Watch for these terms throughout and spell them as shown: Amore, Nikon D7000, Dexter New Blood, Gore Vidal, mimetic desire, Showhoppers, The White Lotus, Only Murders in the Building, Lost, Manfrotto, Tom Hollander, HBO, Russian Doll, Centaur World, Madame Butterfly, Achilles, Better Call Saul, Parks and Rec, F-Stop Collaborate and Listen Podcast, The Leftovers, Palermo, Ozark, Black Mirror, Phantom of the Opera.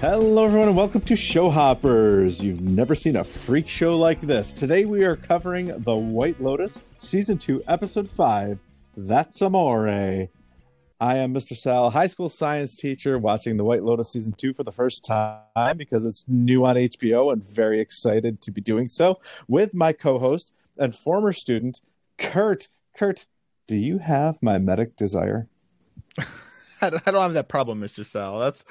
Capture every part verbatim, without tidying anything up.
Hello everyone and welcome to Showhoppers. You've never seen a freak show like this. Today we are covering The White Lotus, Season two, Episode five, That's Amore. I am Mister Sal, high school science teacher, watching The White Lotus Season two for the first time because it's new on H B O and very excited to be doing so with my co-host and former student, Kurt. Kurt, do you have mimetic desire? I don't have that problem, Mister Sal. That's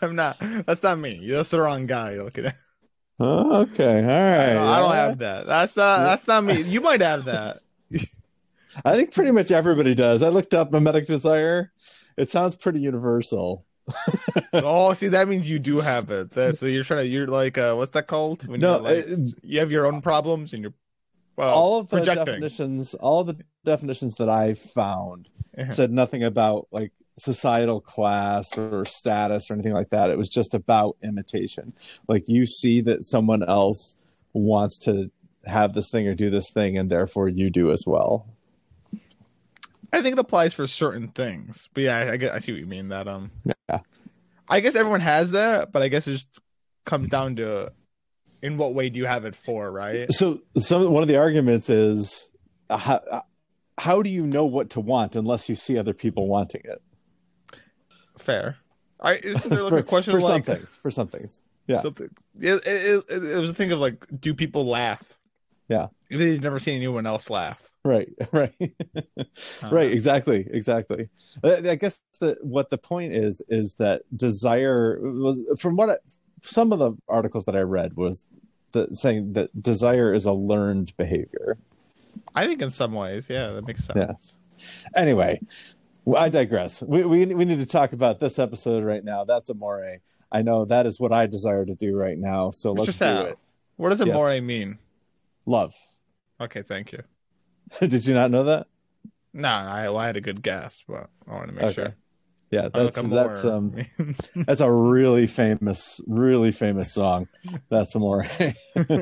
I'm not. That's not me. That's the wrong guy you're looking at. Oh, okay, all right. I don't, I don't yeah. have that. That's not. That's not me. You might have that. I think pretty much everybody does. I looked up mimetic desire. It sounds pretty universal. Oh, see, that means you do have it. That, so you're trying to. You're like, uh, what's that called? When no, like, it, you have your own problems and you're. Well, all of the projecting. definitions, all the definitions that I found yeah. said nothing about like societal class or status or anything like that. It was just about imitation. Like you see that someone else wants to have this thing or do this thing, and therefore you do as well. I think it applies for certain things, but yeah, I, I, guess, I see what you mean. That um, yeah, I guess everyone has that, but I guess it just comes down to. In what way do you have it for, right? So, some one of the arguments is, uh, how, how do you know what to want unless you see other people wanting it? Fair. I isn't there like for, a question for like, some things. For some things, yeah. Something, it, it, it, it was a thing of like, do people laugh? Yeah. If they've never seen anyone else laugh. Right. Right. uh-huh. Right. Exactly. Exactly. I, I guess that what the point is is that desire was from what. I, some of the articles that I read was the, saying that desire is a learned behavior. I think in some ways, yeah, that makes sense. Yeah. Anyway, I digress. We, we we need to talk about this episode right now. That's Amore. I know that is what I desire to do right now. So let's Mister Sal, do it. What does Amore yes. mean? Love. Okay, thank you. Did you not know that? No, I, well, I had a good guess, but I wanted to make okay. sure. Yeah, that's that's um that's a really famous, really famous song. That's Amore. No.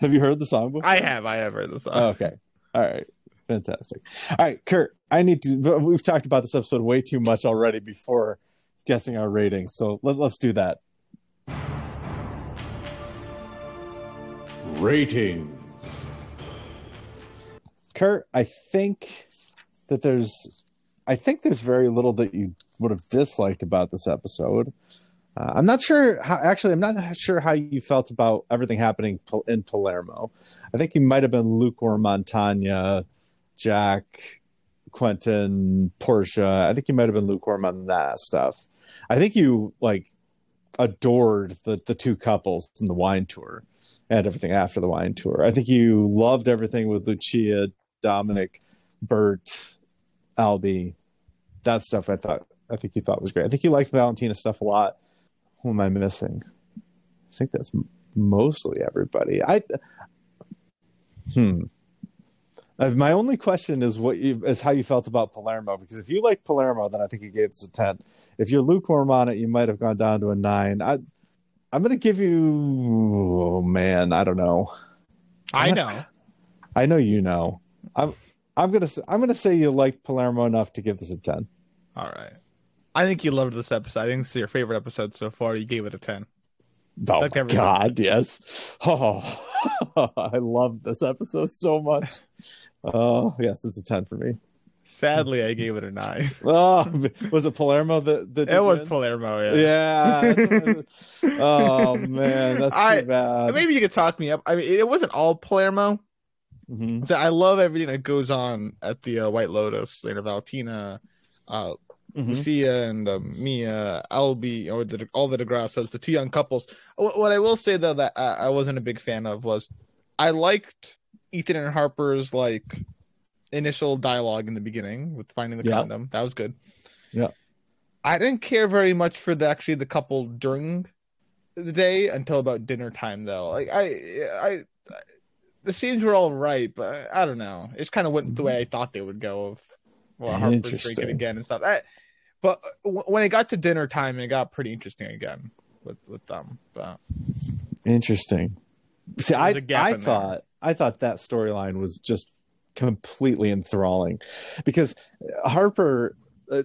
Have you heard the song before? I have, I have heard the song. Oh, okay. All right. Fantastic. All right, Kurt, I need to we've talked about this episode way too much already before guessing our rating. So let, let's do that. Ratings. Kurt, I think that there's I think there's very little that you would have disliked about this episode. Uh, I'm not sure how, actually, I'm not sure how you felt about everything happening in Palermo. I think you might have been lukewarm on Tanya, Jack, Quentin, Portia. I think you might have been lukewarm on that stuff. I think you like adored the, the two couples in the wine tour and everything after the wine tour. I think you loved everything with Lucia, Dominic, Bert, Albie, that stuff I thought I think you thought was great. I think you liked Valentina's stuff a lot. Who am I missing? I think that's mostly everybody. I hmm. My only question is what you, is how you felt about Palermo, because if you liked Palermo, then I think you gave this a ten. If you're lukewarm on it, you might have gone down to a nine. I I'm gonna give you oh man, I don't know. I know. I know you know. I'm. I'm gonna I'm gonna say you liked Palermo enough to give this a ten. All right, I think you loved this episode. I think it's your favorite episode so far. You gave it a ten. Oh like my God, yes! Oh, I love this episode so much. Oh yes, it's a ten for me. Sadly, I gave it a nine. Oh, was it Palermo that that? It was in? Palermo, yeah. Yeah. Oh man, that's I, too bad. Maybe you could talk me up. I mean, it wasn't all Palermo. Mm-hmm. So I love everything that goes on at the uh, White Lotus. You know, Valentina, uh, mm-hmm. Lucia, and um, Mia, Albie, or the, all the DeGrassos, the two young couples. What, what I will say though that I, I wasn't a big fan of was I liked Ethan and Harper's like initial dialogue in the beginning with finding the yeah. condom. That was good. Yeah, I didn't care very much for the actually the couple during the day until about dinner time though. Like I, I. I The scenes were all right, but I don't know. It kind of went the way I thought they would go. Of well, Harper's drinking again and stuff. I, but w- when it got to dinner time, it got pretty interesting again with with them. But interesting. See, I I thought there. I thought that storyline was just completely enthralling because Harper. Uh,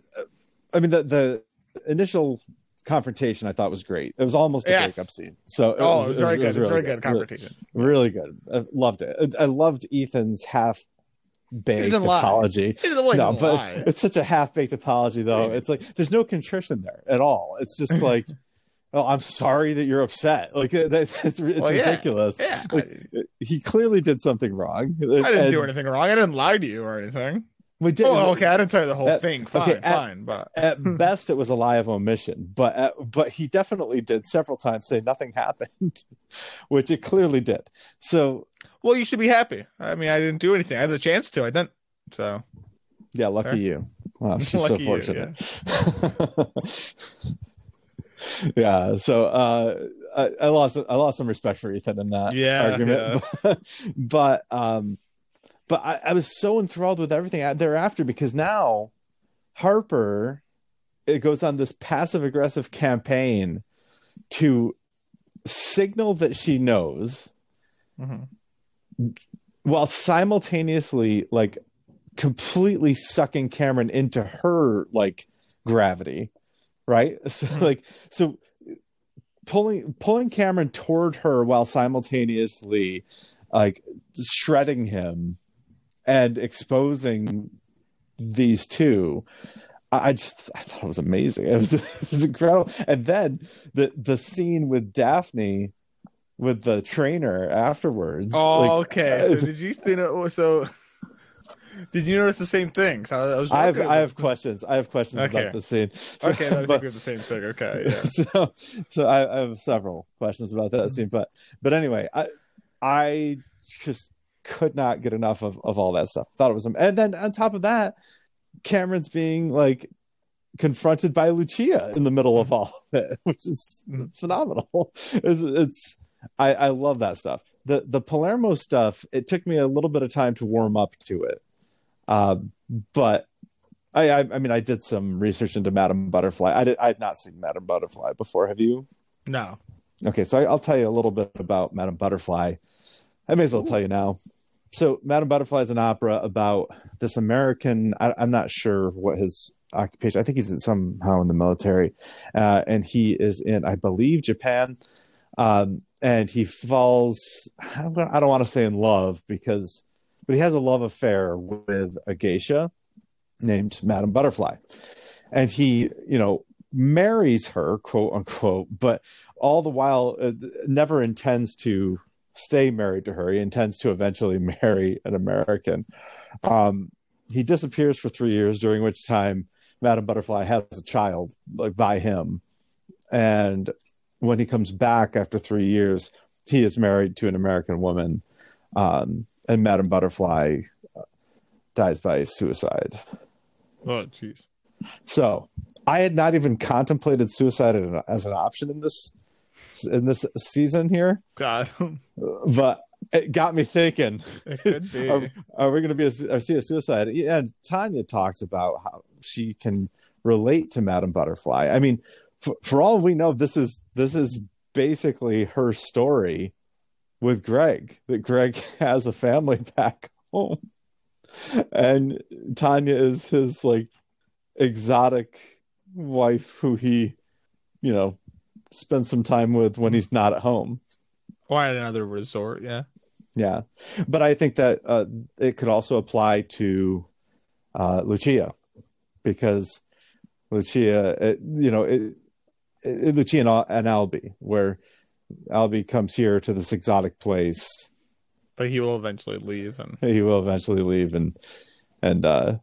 I mean, the the initial confrontation I thought was great. It was almost a yes. breakup scene. So it oh, was, it was very it was, good. It was really it's very good, good confrontation. Really, really good. I loved it. I loved Ethan's half baked apology. It like no, but lie. It's such a half baked apology though. Right. It's like there's no contrition there at all. It's just like, oh, I'm sorry that you're upset. Like that, that's it's well, yeah. ridiculous. Yeah. Like, he clearly did something wrong. I didn't and, do anything wrong. I didn't lie to you or anything. We did. Oh, okay. I didn't tell you the whole at, thing. Fine, okay, at, fine. But at best, it was a lie of omission. But at, but he definitely did several times say nothing happened, which it clearly did. So, well, you should be happy. I mean, I didn't do anything. I had the chance to. I didn't. So, yeah, lucky there. you. Wow, she's so fortunate. You, yeah. yeah. So, uh, I, I lost I lost some respect for Ethan in that yeah, argument, yeah. But, but um. But I, I was so enthralled with everything thereafter, because now Harper, it goes on this passive aggressive campaign to signal that she knows mm-hmm. while simultaneously like completely sucking Cameron into her like gravity. Right. So mm-hmm. like, so pulling, pulling Cameron toward her while simultaneously like shredding him. And exposing these two, I just I thought it was amazing. It was, it was incredible. And then the the scene with Daphne, with the trainer afterwards. Oh, like, okay. So did you think it was, so? Did you notice the same thing? So I, was I have I have questions. I have questions okay. about the scene. So, okay, that was but, the same thing. Okay, yeah. So so I, I have several questions about that mm-hmm. scene, but but anyway, I I just. could not get enough of, of all that stuff. Thought it was some, and then on top of that, Cameron's being like confronted by Lucia in the middle of all of it, which is phenomenal. It's, it's I, I love that stuff. The the Palermo stuff, it took me a little bit of time to warm up to it. Uh, but I, I I mean I did some research into Madame Butterfly. I did I had not seen Madame Butterfly before. Have you? No. Okay, so I, I'll tell you a little bit about Madame Butterfly. I may as well Ooh. tell you now. So Madame Butterfly is an opera about this American, I, I'm not sure what his occupation, I think he's somehow in the military, uh, and he is in, I believe, Japan, um, and he falls, I don't, don't want to say in love, because, but he has a love affair with a geisha named Madame Butterfly, and he, you know, marries her, quote unquote, but all the while uh, never intends to stay married to her. He intends to eventually marry an American. Um, he disappears for three years, during which time Madame Butterfly has a child, like, by him. And when he comes back after three years, he is married to an American woman. Um, and Madame Butterfly dies by suicide. Oh, jeez. So I had not even contemplated suicide as an option in this in this season here. God. But it got me thinking, it could be. are, are we going to be a, or see a suicide? And Tanya talks about how she can relate to Madame Butterfly. I mean, for, for all we know, this is this is basically her story with Greg, that Greg has a family back home and Tanya is his like exotic wife who he, you know, spend some time with when he's not at home, or at another resort. Yeah, yeah. But I think that uh, it could also apply to uh, Lucia, because Lucia, it, you know, it, it, Lucia and, and Albie, where Albie comes here to this exotic place, but he will eventually leave, and he will eventually leave, and and uh,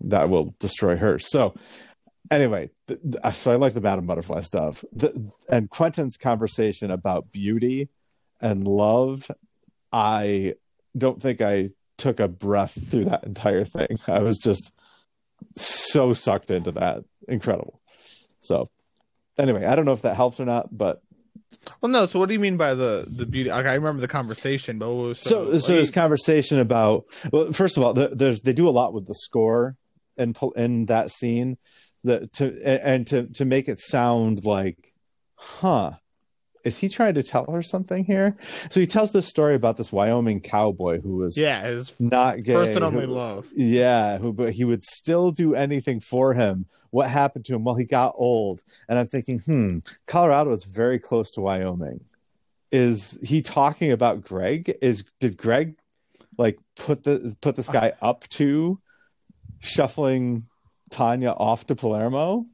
that will destroy her. So. Anyway, th- th- so I like the Madame Butterfly stuff. The, and Quentin's conversation about beauty and love, I don't think I took a breath through that entire thing. I was just so sucked into that. Incredible. So anyway, I don't know if that helps or not, but... Well, no, so what do you mean by the, the beauty? Like, I remember the conversation, but what was... So, so, so this conversation about... Well, first of all, th- there's they do a lot with the score in, in that scene. The, to and to to make it sound like, huh, is he trying to tell her something here? So he tells this story about this Wyoming cowboy who was yeah, his not gay, first and only who, love. Yeah, who, but he would still do anything for him. What happened to him? Well, he got old. And I'm thinking, hmm, Colorado is very close to Wyoming. Is he talking about Greg? Is did Greg like put the put this guy up to shuffling Tanya off to Palermo?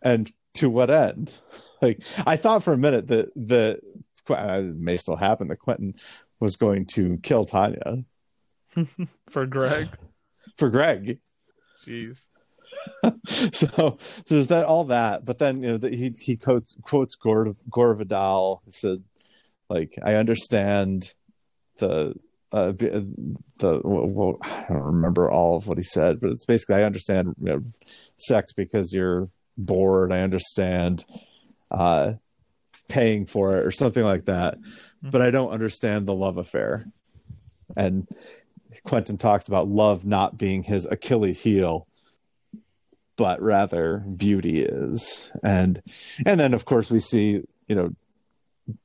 And to what end? Like, I thought for a minute that the uh, it may still happen that Quentin was going to kill Tanya for Greg. For Greg, jeez. so, so is that all that? But then you know the, he he quotes quotes Gore, Gore Vidal, who said, "Like, I understand the uh, the well, I don't remember all of what he said, but it's basically I understand you know, sex because you're bored. I understand." uh paying for it or something like that, but I don't understand the love affair. And Quentin talks about love not being his Achilles heel, but rather beauty is. And and then of course we see you know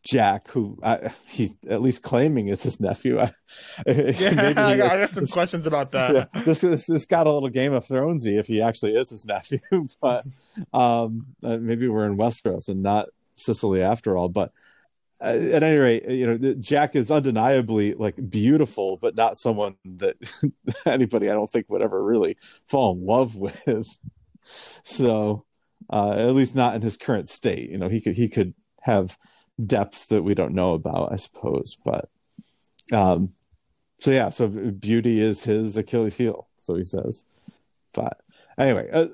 Jack, who I, he's at least claiming is his nephew. I, yeah, maybe I got was, some this, questions about that. Yeah, this is this got a little Game of Thronesy if he actually is his nephew, but um, uh, maybe we're in Westeros and not Sicily after all. But uh, at any rate, you know, Jack is undeniably like beautiful, but not someone that anybody I don't think would ever really fall in love with. So uh, at least not in his current state. You know, he could he could have depths that we don't know about, I suppose, but um so yeah so beauty is his Achilles heel, so he says. But anyway, uh,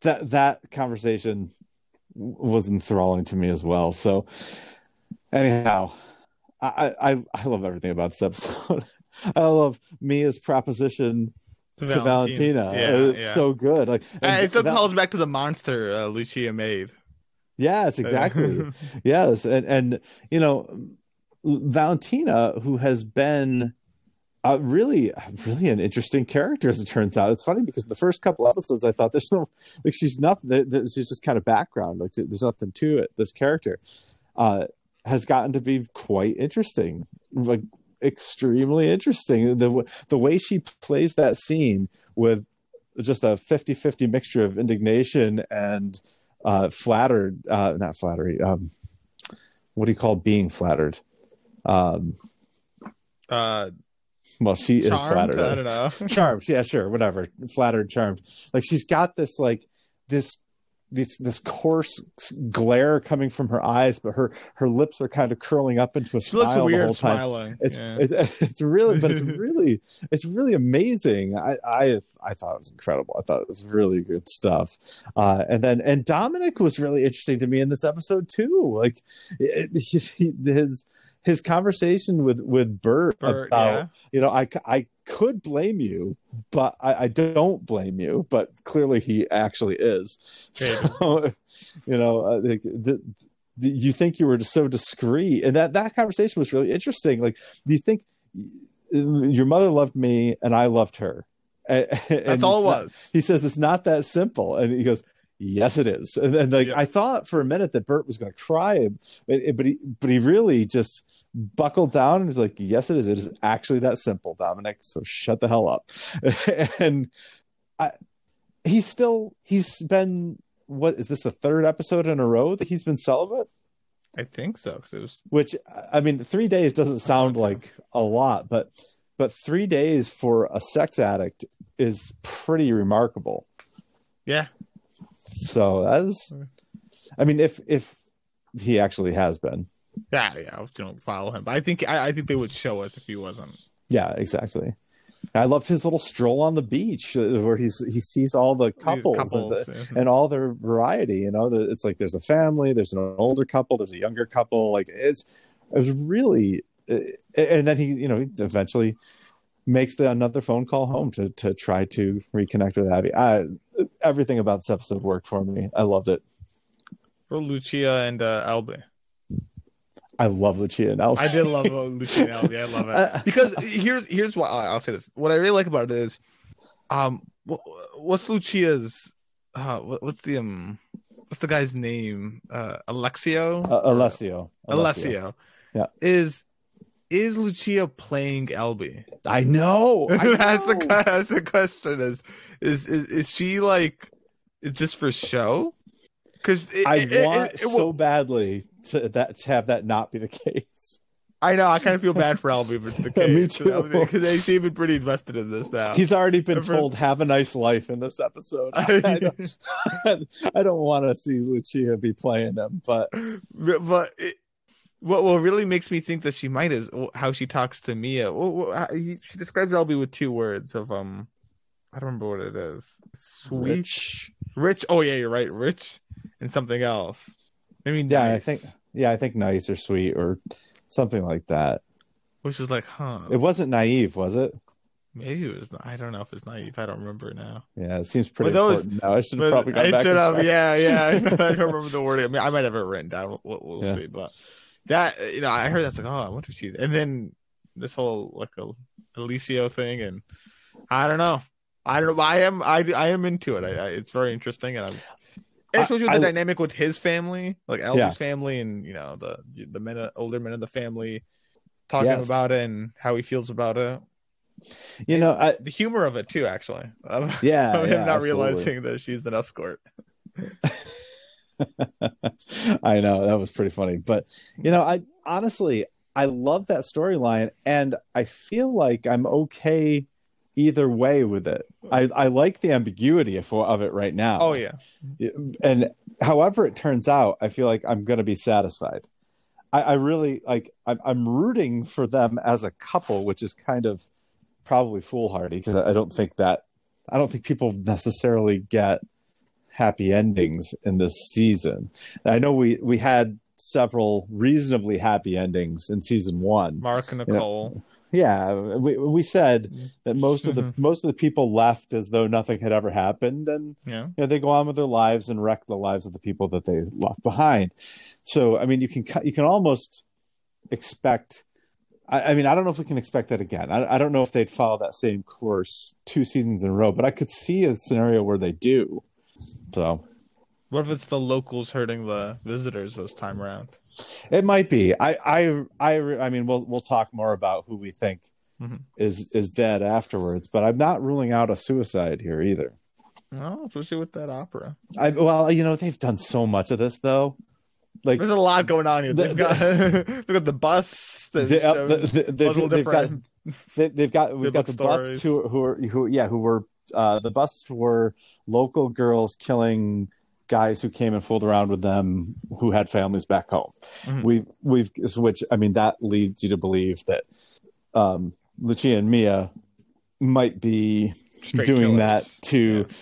that that conversation was enthralling to me as well. So anyhow, I I, I love everything about this episode. I love Mia's proposition to Valentina, to Valentina. Yeah, it's yeah. so good. Like uh, it still that- calls back to the monster uh, Lucia made. Yes, exactly. yes. And, and, you know, Valentina, who has been uh, really, really an interesting character, as it turns out. It's funny because the first couple episodes, I thought there's no, like, she's nothing. She's just kind of background. Like, there's nothing to it. This character uh, has gotten to be quite interesting, like, extremely interesting. The, the way she plays that scene with just a fifty-fifty mixture of indignation and, uh flattered uh not flattery um what do you call being flattered um uh well she charmed? Is flattered. I don't know. Charmed, yeah, sure, whatever, flattered, charmed. Like, she's got this like this this this coarse glare coming from her eyes, but her her lips are kind of curling up into a she smile looks weird the whole time. Smiling. It's, yeah. it's it's really but it's really it's really amazing. I, I I thought it was incredible. I thought it was really good stuff. Uh, and then and Dominic was really interesting to me in this episode too. Like it, he, his his conversation with with Bert, Bert about yeah. you know I I could blame you, but I, I don't blame you. But clearly, he actually is. Yeah. So, you know, the, the, the, you think you were just so discreet, and that that conversation was really interesting. Like, do you think your mother loved me and I loved her? And, and that's all it was. Not, he says it's not that simple, and he goes, "Yes, it is." And, and like yeah. I thought for a minute that Bert was going to cry, but but he but he really just buckled down and was like, yes it is it is actually that simple, Dominic, so shut the hell up. and I, he's still he's been what is this the third episode in a row that he's been celibate? I think so, cause it was... which I mean three days doesn't sound like a lot, but but three days for a sex addict is pretty remarkable. Yeah, so that's I mean if if he actually has been. Yeah, yeah, I don't follow him, but I think I, I think they would show us if he wasn't. Yeah, exactly. I loved his little stroll on the beach where he's he sees all the couples, couples and, the, yeah. and all their variety. You know, it's like there's a family, there's an older couple, there's a younger couple. Like it's it was really, and then he you know eventually makes the, another phone call home to to try to reconnect with Abby. I, everything about this episode worked for me. I loved it. For Lucia and uh, Albie. I love Lucia and Albie. I did love Lucia and Albie. I love it because here's here's why I'll say this. What I really like about it is, um, what, what's Lucia's, uh, what, what's the um, what's the guy's name? Uh, Alexio? Uh, Alessio. Alessio. Alessio. Yeah. Is is Lucia playing Albie? I know. I know. That's, the, that's the question. Is is is, is she like just for show? Because I it, want it, it, so it will... badly to that to have that not be the case. I know. I kind of feel bad for Albie, but it's the case. Me too. Because they seem to be pretty invested in this now. He's already been Remember? told, have a nice life in this episode. I, I don't, I don't want to see Lucia be playing him. But, but it, what, what really makes me think that she might is how she talks to Mia. She describes Albie with two words of, um, I don't remember what it is. Sweet. Rich. Rich. Oh, yeah, you're right. Rich and something else. I mean, yeah, nice. I think, yeah, I think nice or sweet or something like that, which is like, huh? It wasn't naive, was it? Maybe it was. I don't know if it's naive. I don't remember now. Yeah, it seems pretty those, important. Now I should have probably gone back. Should have, yeah, yeah. I don't remember the wording. I mean, I might have it written down. We'll, we'll yeah. see. But that, you know, I heard that's like, oh, I wonder if she. And then this whole like a Alessio thing, and I don't know. I don't know. I am. I I am into it. I, I, it's very interesting, and I'm. Especially with the I, dynamic with his family, like Albie's yeah. family, and you know the the men, older men of the family, talking yes. about it and how he feels about it. You know, I, the humor of it too, actually. Of, yeah, of him yeah, not absolutely. realizing that she's an escort. I know that was pretty funny, but you know, I honestly I love that storyline, and I feel like I'm okay either way with it. I, I like the ambiguity of, of it right now. Oh yeah. And however it turns out, I feel like I'm going to be satisfied. I, I really like, I'm, I'm rooting for them as a couple, which is kind of probably foolhardy because I don't think that, I don't think people necessarily get happy endings in this season. I know we, we had several reasonably happy endings in season one. Mark and Nicole. You know, yeah, we we said that most of the mm-hmm. most of the people left as though nothing had ever happened, and yeah. you know, they go on with their lives and wreck the lives of the people that they left behind. So, I mean, you can you can almost expect. I, I mean, I don't know if we can expect that again. I, I don't know if they'd follow that same course two seasons in a row, but I could see a scenario where they do. So, what if it's the locals hurting the visitors this time around? It might be. I, I, I, I mean, we'll we'll talk more about who we think mm-hmm. is is dead afterwards. But I'm not ruling out a suicide here either. No, especially with that opera. I well, you know, they've done so much of this though. Like, there's a lot going on here. They've the, got the, they've got the bus. That they, uh, the, the, they've, they've got they, they've got we've got the stories. bus who who are, who yeah who were uh, the bus were local girls killing guys who came and fooled around with them who had families back home. Mm-hmm. We've, we've, which, I mean, that leads you to believe that um, Lucia and Mia might be Straight doing killers. that to yeah.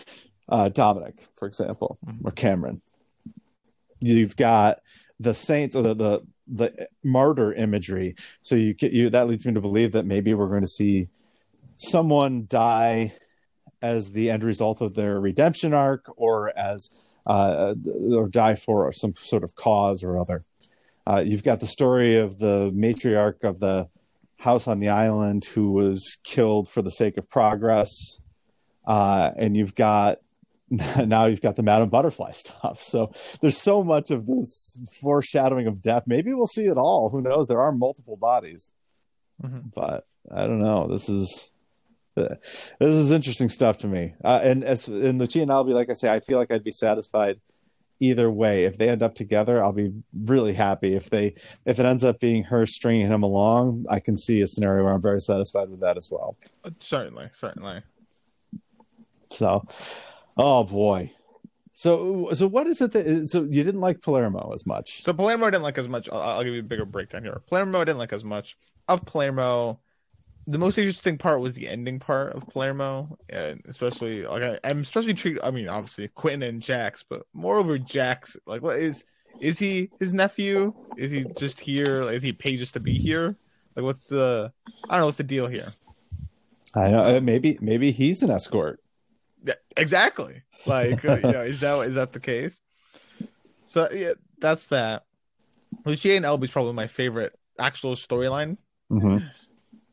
uh, Dominic, for example, mm-hmm. or Cameron. You've got the saints, or the, the, the martyr imagery. So you get you, that leads me to believe that maybe we're going to see someone die as the end result of their redemption arc or as, Uh, or die for or some sort of cause or other. Uh, you've got the story of the matriarch of the house on the island who was killed for the sake of progress. Uh, and you've got, now you've got the Madame Butterfly stuff. So there's so much of this foreshadowing of death. Maybe we'll see it all. Who knows? There are multiple bodies. Mm-hmm. But I don't know. This is... This is interesting stuff to me, uh, and as in Lucia and Albie, like I say, I feel like I'd be satisfied either way. If they end up together, I'll be really happy. If they, if it ends up being her stringing him along, I can see a scenario where I'm very satisfied with that as well. Certainly, certainly. So, oh boy, so so what is it that so you didn't like Palermo as much? So Palermo I didn't like as much. I'll, I'll give you a bigger breakdown here. Palermo I didn't like as much of Palermo. The most interesting part was the ending part of Palermo, and especially like I, I'm especially intrigued. I mean, obviously Quentin and Jax, but moreover Jax, like, what is is he his nephew? Is he just here? Like, is he paid just to be here? Like, what's the I don't know what's the deal here? I know maybe maybe he's an escort. Yeah, exactly. Like, you know, is that is that the case? So yeah, that's that. Lucia and Albie's probably my favorite actual storyline. Mm-hmm.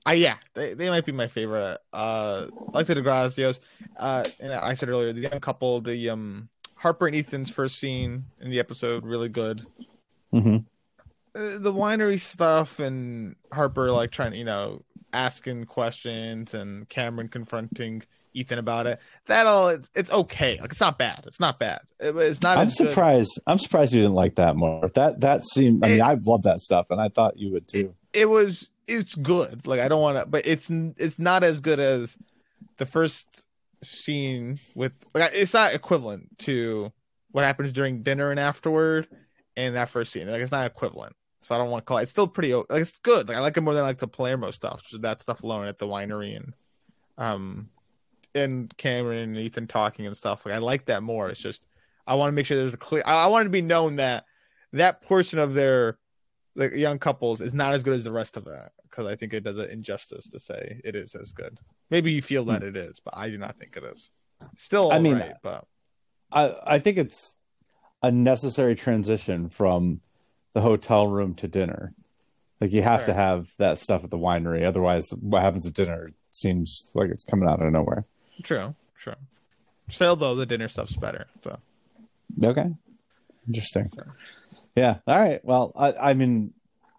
Uh, yeah, they, they might be my favorite. Uh, Alexa de Grazio's, uh, and I said earlier, the young couple, the um, Harper and Ethan's first scene in the episode, really good. Mm-hmm. Uh, the winery stuff and Harper like trying to, you know, asking questions and Cameron confronting Ethan about it. That all it's, it's okay. Like it's not bad. It's not bad. It, it's not. I'm surprised. Good. I'm surprised you didn't like that more. That that seemed. I it, mean, I've loved that stuff, and I thought you would too. It, it was. It's good. Like I don't want to, but it's it's not as good as the first scene with. Like it's not equivalent to what happens during dinner and afterward, and that first scene. Like it's not equivalent. So I don't want to call it. It's still pretty. Like it's good. Like I like it more than I like the Palermo stuff. Just that stuff alone at the winery and um. and Cameron and Ethan talking and stuff. Like I like that more. It's just I want to make sure there's a clear. I, I want it to be known that that portion of their like young couples is not as good as the rest of that, because I think it does it injustice to say it is as good. Maybe you feel that it is, but I do not think it is. Still, I mean, right, but I I think it's a necessary transition from the hotel room to dinner. Like you have right. to have that stuff at the winery, otherwise, what happens at dinner seems like it's coming out of nowhere. True, true. Still, though, the dinner stuff's better. So, okay, interesting. So. Yeah. All right. Well, I, I mean,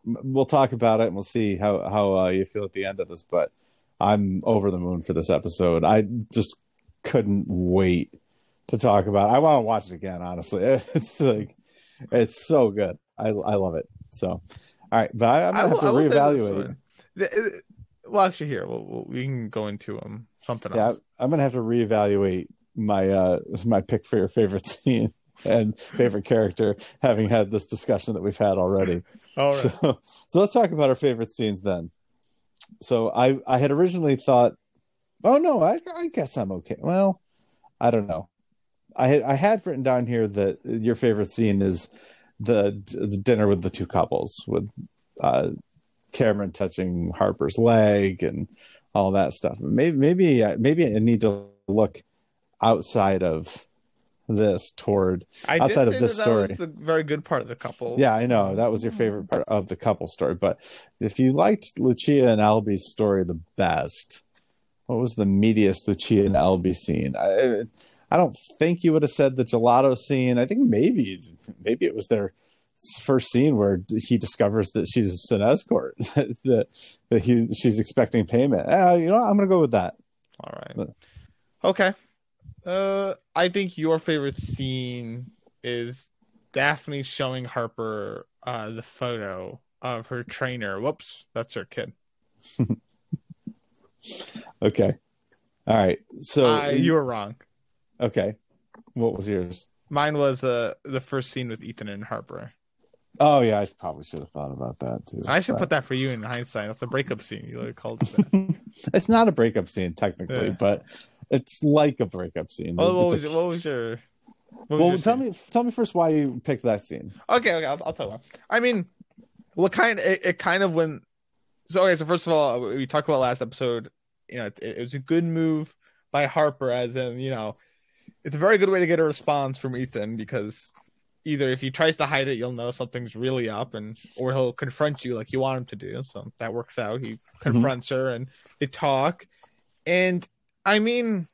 we'll talk about it and we'll see how how uh, you feel at the end of this. But I'm over the moon for this episode. I just couldn't wait to talk about it. I want to watch it again. Honestly, it's like it's so good. I I love it. So, all right. But I, I'm gonna I have will, to reevaluate it. Well, actually, here we'll, we'll, we can go into um something yeah, else. I'm gonna have to reevaluate my uh my pick for your favorite scene and favorite character, having had this discussion that we've had already. All right. So, so let's talk about our favorite scenes then. So I I had originally thought, oh no, I I guess I'm okay. Well, I don't know. I had I had written down here that your favorite scene is the the dinner with the two couples with. Uh, Cameron touching Harper's leg and all that stuff. Maybe, maybe, maybe I need to look outside of this toward I outside of this that story. That was the very good part of the couple. Yeah, I know that was your favorite part of the couple story. But if you liked Lucia and Albie's story the best, what was the meatiest Lucia and Albie scene? I, I don't think you would have said the gelato scene. I think maybe, maybe it was their first scene where he discovers that she's an escort, that that he she's expecting payment. Uh, you know, I'm gonna go with that. All right. Okay. Uh, I think your favorite scene is Daphne showing Harper uh, the photo of her trainer. Whoops, that's her kid. Okay. All right. So uh, you were wrong. Okay. What was yours? Mine was uh, the first scene with Ethan and Harper. Oh yeah, I probably should have thought about that too. I should but... put that for you in hindsight. That's a breakup scene. You like called it that. It's not a breakup scene technically, yeah. But it's like a breakup scene. Well, what, was, a... what was your? What was well, your tell scene? me, tell me first why you picked that scene. Okay, okay, I'll, I'll tell you. I mean, what kind? It, it kind of when. So okay, so first of all, we talked about last episode. You know, it, it was a good move by Harper, as in you know. It's a very good way to get a response from Ethan, because either if he tries to hide it, you'll know something's really up, and or he'll confront you like you want him to do. So that works out. He confronts mm-hmm. her and they talk. And I mean,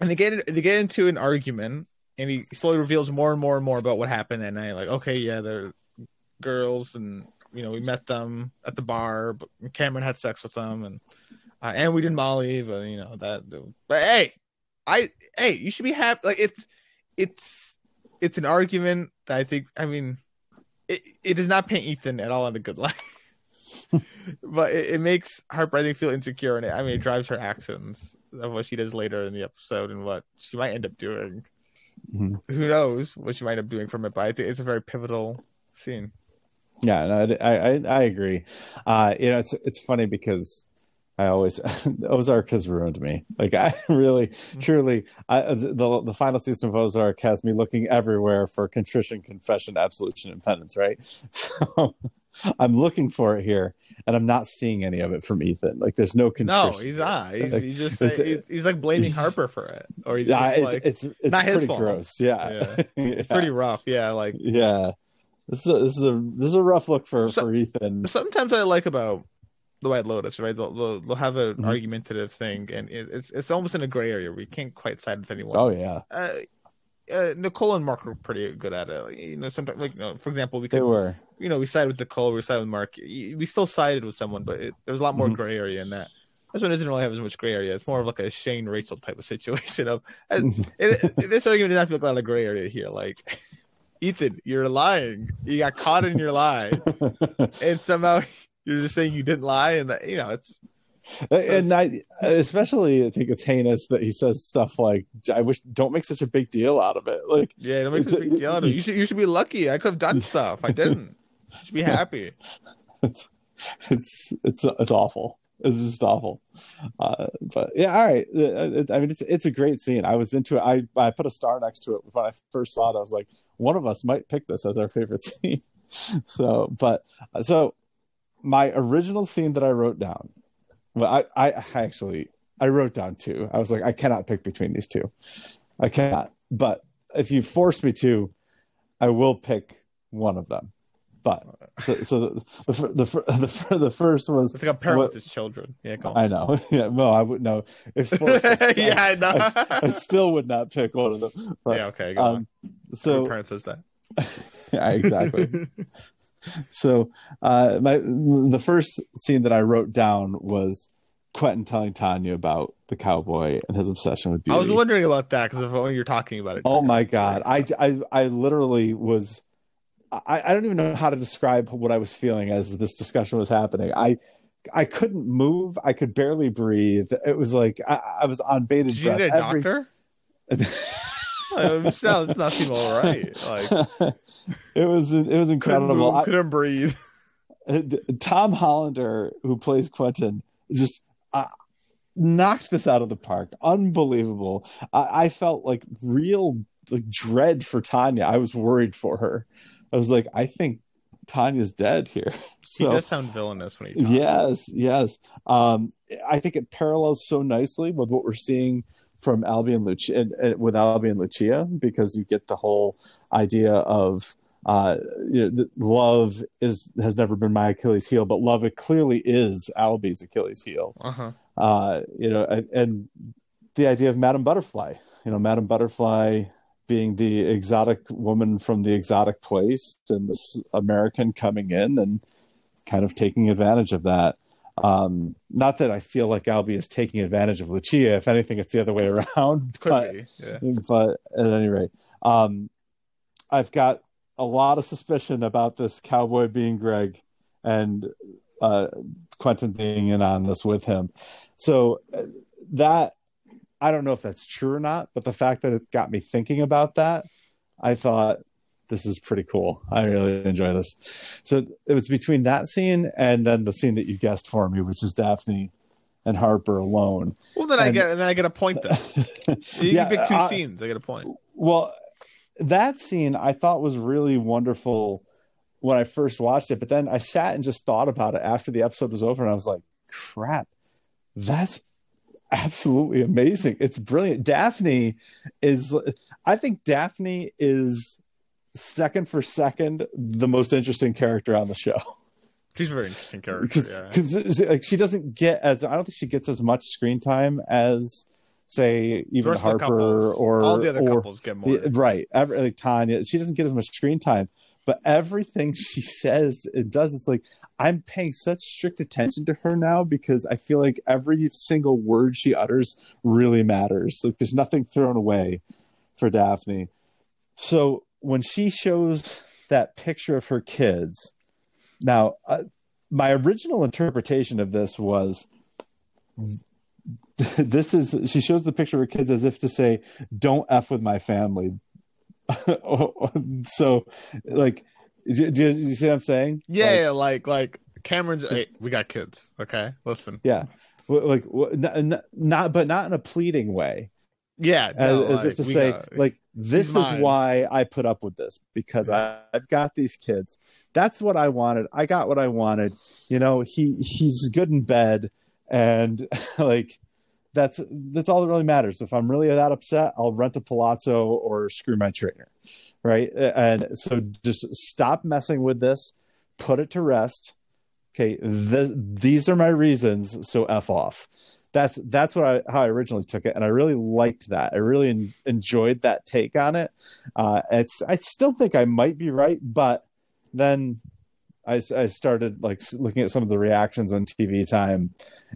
and they get they get into an argument, and he slowly reveals more and more and more about what happened that night. Like, okay, yeah, they're girls, and you know we met them at the bar, but Cameron had sex with them, and uh, and we did Molly, but you know that. But hey. I hey, you should be happy. Like it's, it's, it's an argument that I think. I mean, it it does not paint Ethan at all in a good light, but it, it makes Harper I think feel insecure, and it, I mean, it drives her actions of what she does later in the episode and what she might end up doing. Mm-hmm. Who knows what she might end up doing from it? But I think it's a very pivotal scene. Yeah, no, I I I agree. Uh, you know, it's it's funny because. I always Ozark has ruined me. Like I really, mm-hmm. truly, I, the the final season of Ozark has me looking everywhere for contrition, confession, absolution, and penance. Right, so I'm looking for it here, and I'm not seeing any of it from Ethan. Like there's no contrition. No, he's not. He's, like, he's just he's, he's like blaming Harper for it, or he's yeah, just it's, like it's it's, it's not pretty his fault. Gross. Yeah, yeah. It's yeah. pretty rough. Yeah, like yeah, this is a, this is a this is a rough look for so, for Ethan. Sometimes I like about. The White Lotus, right? They'll, they'll, they'll have an mm-hmm. argumentative thing, and it, it's it's almost in a gray area where you can't quite side with anyone. Oh yeah, uh, uh, Nicole and Mark were pretty good at it. You know, sometimes, like, you know, for example, we could, they were. You know, we sided with Nicole, we sided with Mark. We still sided with someone, but it, there was a lot more mm-hmm. gray area in that. This one doesn't really have as much gray area. It's more of like a Shane Rachel type of situation. Of it, it, this argument does not feel like a lot of gray area here. Like, Ethan, you're lying. You got caught in your lie, and somehow you're just saying you didn't lie. And that, you know, it's. And I especially I think it's heinous that he says stuff like, I wish, don't make such a big deal out of it. Like, yeah, don't make such a big deal out of it. You should, you should be lucky. I could have done stuff. I didn't. You should be happy. It's it's it's, it's awful. It's just awful. Uh, but yeah, all right. I mean, it's it's a great scene. I was into it. I, I put a star next to it when I first saw it. I was like, one of us might pick this as our favorite scene. So, but so my original scene that I wrote down. Well, I, I actually, I wrote down two. I was like, I cannot pick between these two. I cannot. But if you force me to, I will pick one of them. But so, so the, the the the the first was. It's like a parent what, with his children. Yeah, go on. I know. Yeah, no, I would no. If forced, yeah, I, I know. I, I still would not pick one of them. But, yeah, okay. Go um, on. So every parent says that. Yeah, exactly. So uh, my the first scene that I wrote down was Quentin telling Tanya about the cowboy and his obsession with beauty. I was wondering about that because of what you're talking about. It. Oh my God. I, I, I literally was, I, I don't even know how to describe what I was feeling as this discussion was happening. I I couldn't move. I could barely breathe. It was like I, I was on bated Did breath. Did you get a Every... doctor? It sounds not seem all right. Like it was, it was incredible. Couldn't, couldn't breathe. I, Tom Hollander, who plays Quentin, just uh, knocked this out of the park. Unbelievable. I, I felt like real like dread for Tanya. I was worried for her. I was like, I think Tanya's dead here. So, he does sound villainous when he talks. Yes, yes. Um, I think it parallels so nicely with what we're seeing from Albie and Lucia, and, and with Albie and Lucia, because you get the whole idea of uh, you know, love is has never been my Achilles heel, but love it clearly is Albie's Achilles heel. Uh-huh. Uh, you know, and, and the idea of Madame Butterfly, you know, Madame Butterfly being the exotic woman from the exotic place, and this American coming in and kind of taking advantage of that. Um, not that I feel like Albie is taking advantage of Lucia. If anything, it's the other way around. Could but, be, yeah. But at any rate, um, I've got a lot of suspicion about this cowboy being Greg and uh, Quentin being in on this with him. So that, I don't know if that's true or not, but the fact that it got me thinking about that, I thought, this is pretty cool. I really enjoy this. So it was between that scene and then the scene that you guessed for me, which is Daphne and Harper alone. Well, then and, I get and then I get a point then. You yeah, can pick two I, scenes. I get a point. Well, that scene I thought was really wonderful when I first watched it, but then I sat and just thought about it after the episode was over, and I was like, crap, that's absolutely amazing. It's brilliant. Daphne is I think Daphne is second for second the most interesting character on the show. She's a very interesting character because yeah. like, she doesn't get as I don't think she gets as much screen time as say even Harper couples, or all the other or, couples get more right every, like Tanya. She doesn't get as much screen time, but everything she says and does, it's like I'm paying such strict attention to her now because I feel like every single word she utters really matters. Like there's nothing thrown away for Daphne. So when she shows that picture of her kids, now uh, my original interpretation of this was this is she shows the picture of her kids as if to say, don't F with my family. So like, do, do you see what I'm saying? Yeah. Like, yeah, like, like Cameron's, hey, we got kids. Okay. Listen. Yeah. Like not, but not in a pleading way. Yeah, no, as, as like, if to say, got, like, this is mine. Why I put up with this, because I, I've got these kids. That's what I wanted. I got what I wanted. You know, he he's good in bed, and like that's that's all that really matters. If I'm really that upset, I'll rent a palazzo or screw my trainer, right? And so just stop messing with this, put it to rest. Okay, th- these are my reasons. So F off. that's that's what I, how I originally took it, and I really liked that. I really en- enjoyed that take on it. Uh, it's I still think I might be right, but then I, I started like looking at some of the reactions on T V Time,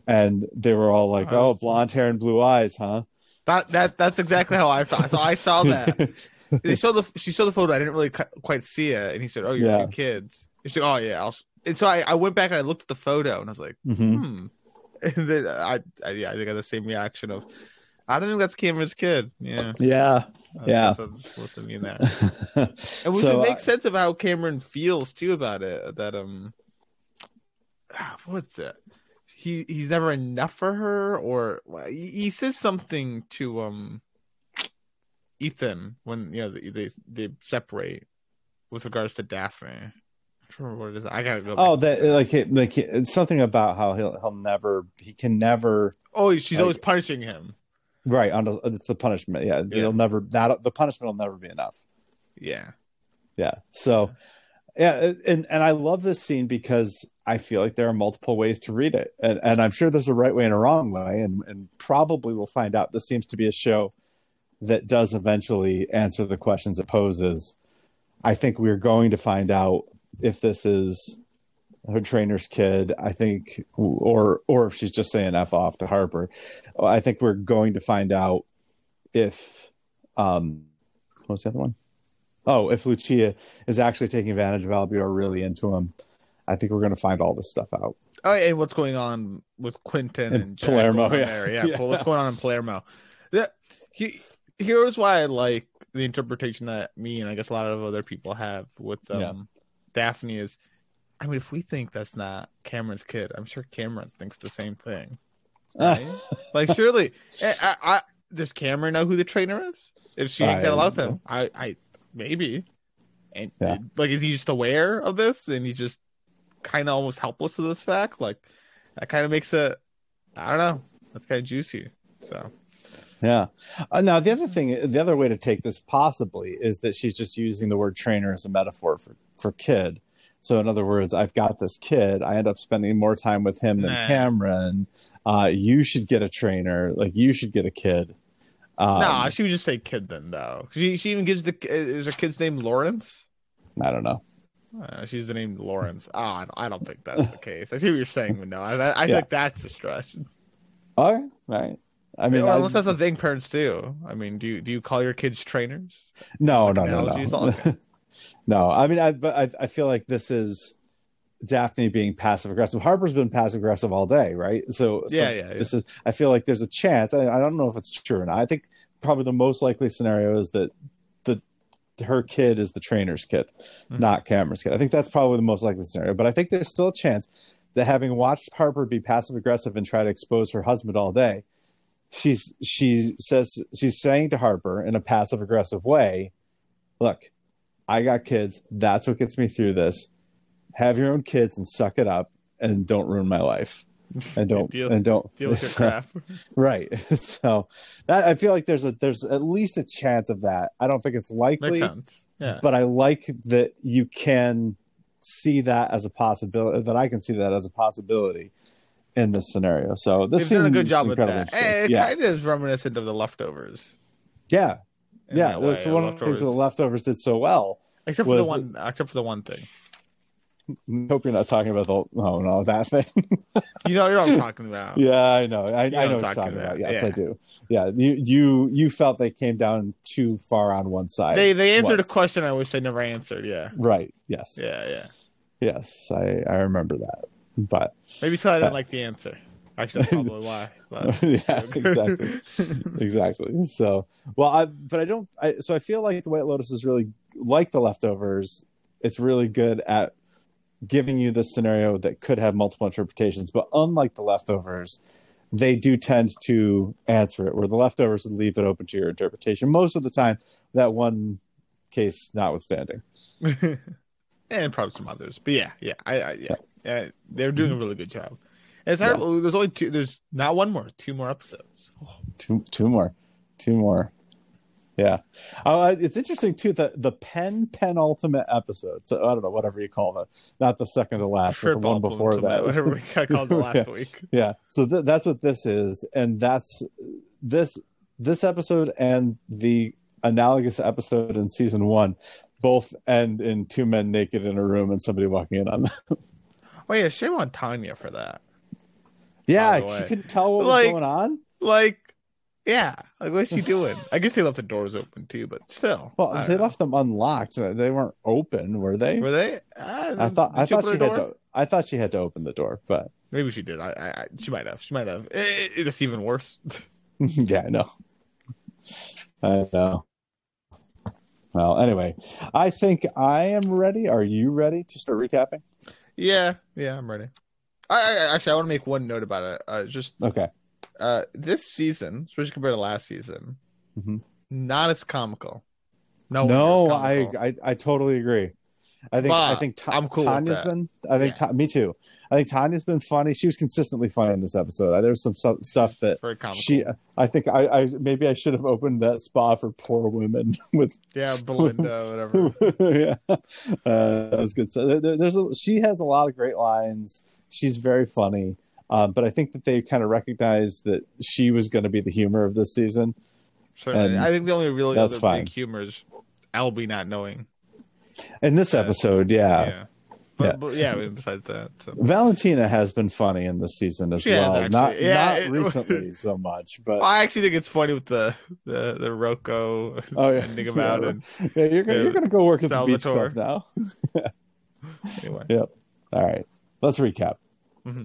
and they were all like, "Oh, blonde hair and blue eyes, huh?" That that that's exactly how I thought. So I saw that. They showed the she showed the photo. I didn't really cu- quite see it, and he said, "Oh, you're yeah. two kids." She's like, "Oh yeah." I'll... And so I, I went back and I looked at the photo, and I was like, mm-hmm. "Hmm." And then I, I yeah, I think I had the same reaction of, I don't think that's Cameron's kid. Yeah, yeah, uh, yeah. So that's supposed to mean that. And we so, can make uh, sense of how Cameron feels too about it. That um, what's that? He he's never enough for her, or he, he says something to um, Ethan when you know they they, they separate with regards to Daphne. What it is. I gotta go. Oh, that like it, like it, it's something about how he'll he'll never he can never. Oh, she's like, always punishing him. Right, it's the punishment. Yeah, yeah. He'll never that the punishment will never be enough. Yeah, yeah. So, yeah, and and I love this scene because I feel like there are multiple ways to read it, and and I'm sure there's a right way and a wrong way, and and probably we'll find out. This seems to be a show that does eventually answer the questions it poses. I think we're going to find out if this is her trainer's kid, I think, or or if she's just saying F off to Harper. I think we're going to find out if um what was the other one? Oh, if Lucia is actually taking advantage of Albie or really into him. I think we're going to find all this stuff out. Oh, and what's going on with Quentin and, and Palermo? Yeah. Yeah, yeah, what's going on in Palermo? That, he, here's why I like the interpretation that me and I guess a lot of other people have with um yeah. Daphne is, I mean, if we think that's not Cameron's kid, I'm sure Cameron thinks the same thing. Right? Like, surely, I, I, does Cameron know who the trainer is? If she ain't got a lot of them, I, I maybe. And yeah. like, is he just aware of this, and he's just kind of almost helpless to this fact? Like, that kind of makes it, I don't know, that's kind of juicy. So, yeah. Uh, now, the other thing, the other way to take this possibly is that she's just using the word trainer as a metaphor for. for kid. So in other words, I've got this kid, I end up spending more time with him than nah. Cameron. Uh you should get a trainer, like you should get a kid. Um, no, nah, she would just say kid then though. She she even gives the is her kid's name Lawrence? I don't know. Uh, she's the name Lawrence. Oh, I don't, I don't think that's the case. I see what you're saying, but no, I, I yeah. think that's a stretch. All right, all right. I mean, well, unless I, that's a thing parents do. I mean, do you do you call your kids trainers? No, like, no, no, no. no. No, I mean, I but I, I feel like this is Daphne being passive aggressive. Harper's been passive aggressive all day, right? So, so yeah, yeah, yeah. This is. I feel like there's a chance. I, I don't know if it's true or not. I think probably the most likely scenario is that the her kid is the trainer's kid, mm-hmm. not Cameron's kid. I think that's probably the most likely scenario. But I think there's still a chance that having watched Harper be passive aggressive and try to expose her husband all day, she's she says she's saying to Harper in a passive aggressive way, "Look, I got kids. That's what gets me through this. Have your own kids and suck it up, and don't ruin my life. And don't deal, and don't deal with your crap." Right. So that I feel like there's a there's at least a chance of that. I don't think it's likely, yeah. but I like that you can see that as a possibility. That I can see that as a possibility in this scenario. So this seems a good job with that. It yeah. kind of is reminiscent of The Leftovers. Yeah. In yeah, that that's way, one of the things that The Leftovers did so well. Except for the one, except for the one thing. I hope you're not talking about the oh no that thing. You know, you know what I'm talking about. Yeah, I know. I, I know what you're talking about. about. Yes, yeah. I do. Yeah, you you you felt they came down too far on one side. They they answered once. a question I wish they never answered. Yeah. Right. Yes. Yeah. Yeah. Yes, I I remember that, but maybe so I didn't uh, like the answer. Actually, that's probably why. But. Yeah, exactly, exactly. So, well, I but I don't. I, so I feel like The White Lotus is really like The Leftovers. It's really good at giving you the scenario that could have multiple interpretations. But unlike The Leftovers, they do tend to answer it. Where The Leftovers would leave it open to your interpretation most of the time. That one case notwithstanding, and probably some others. But yeah, yeah, I, I yeah, yeah, they're doing a really good job. It's hard, yeah. There's only two. There's not one more. Two more episodes. Oh. Two, two more, two more. Yeah. Uh, it's interesting, too, that the pen penultimate episode. So I don't know, whatever you call that. Not the second to last, sure, but the one before that. Whatever we got called the last yeah. week. Yeah. So th- that's what this is. And that's this this episode and the analogous episode in season one both end in two men naked in a room and somebody walking in on them. Oh, yeah. Shame on Tanya for that. Yeah. She could tell what like, was going on. Like, yeah, like what's she doing? I guess they left the doors open too, but still. Well, they know. left them unlocked. They weren't open, were they? Were they? Uh, I thought. I thought she, she had to. I thought she had to open the door, but maybe she did. I. I she might have. She might have. It, it, it's even worse. Yeah, I know. I know. Well, anyway, I think I am ready. Are you ready to start recapping? Yeah, yeah, I'm ready. I, I actually I want to make one note about it. Uh, just okay. Uh, this season, especially compared to last season, mm-hmm. not as comical. No, no, comical. I, I I totally agree. I think but I think Ta- I'm cool Tanya's been. I think yeah. Ta- me too. I think Tanya's been funny. She was consistently funny in this episode. There's some su- stuff that Very comical. she. I think I, I maybe I should have opened that spa for poor women with yeah Belinda whatever. Yeah, uh, that was good. So there, there's a, she has a lot of great lines. She's very funny. Um, but I think that they kind of recognized that she was going to be the humor of this season. Certainly. I think the only really other fine. big humor is Albie not knowing. In this uh, episode, yeah. Yeah. But, yeah. But, yeah, besides that. So. Valentina has been funny in this season as she well. Actually, not yeah, not it, recently so much. But I actually think it's funny with the, the, the Rocco oh, yeah. ending about it. Yeah, you're going you're to go work at Salvatore. The beach club now. Anyway. Yep. All right. Let's recap. Mm-hmm.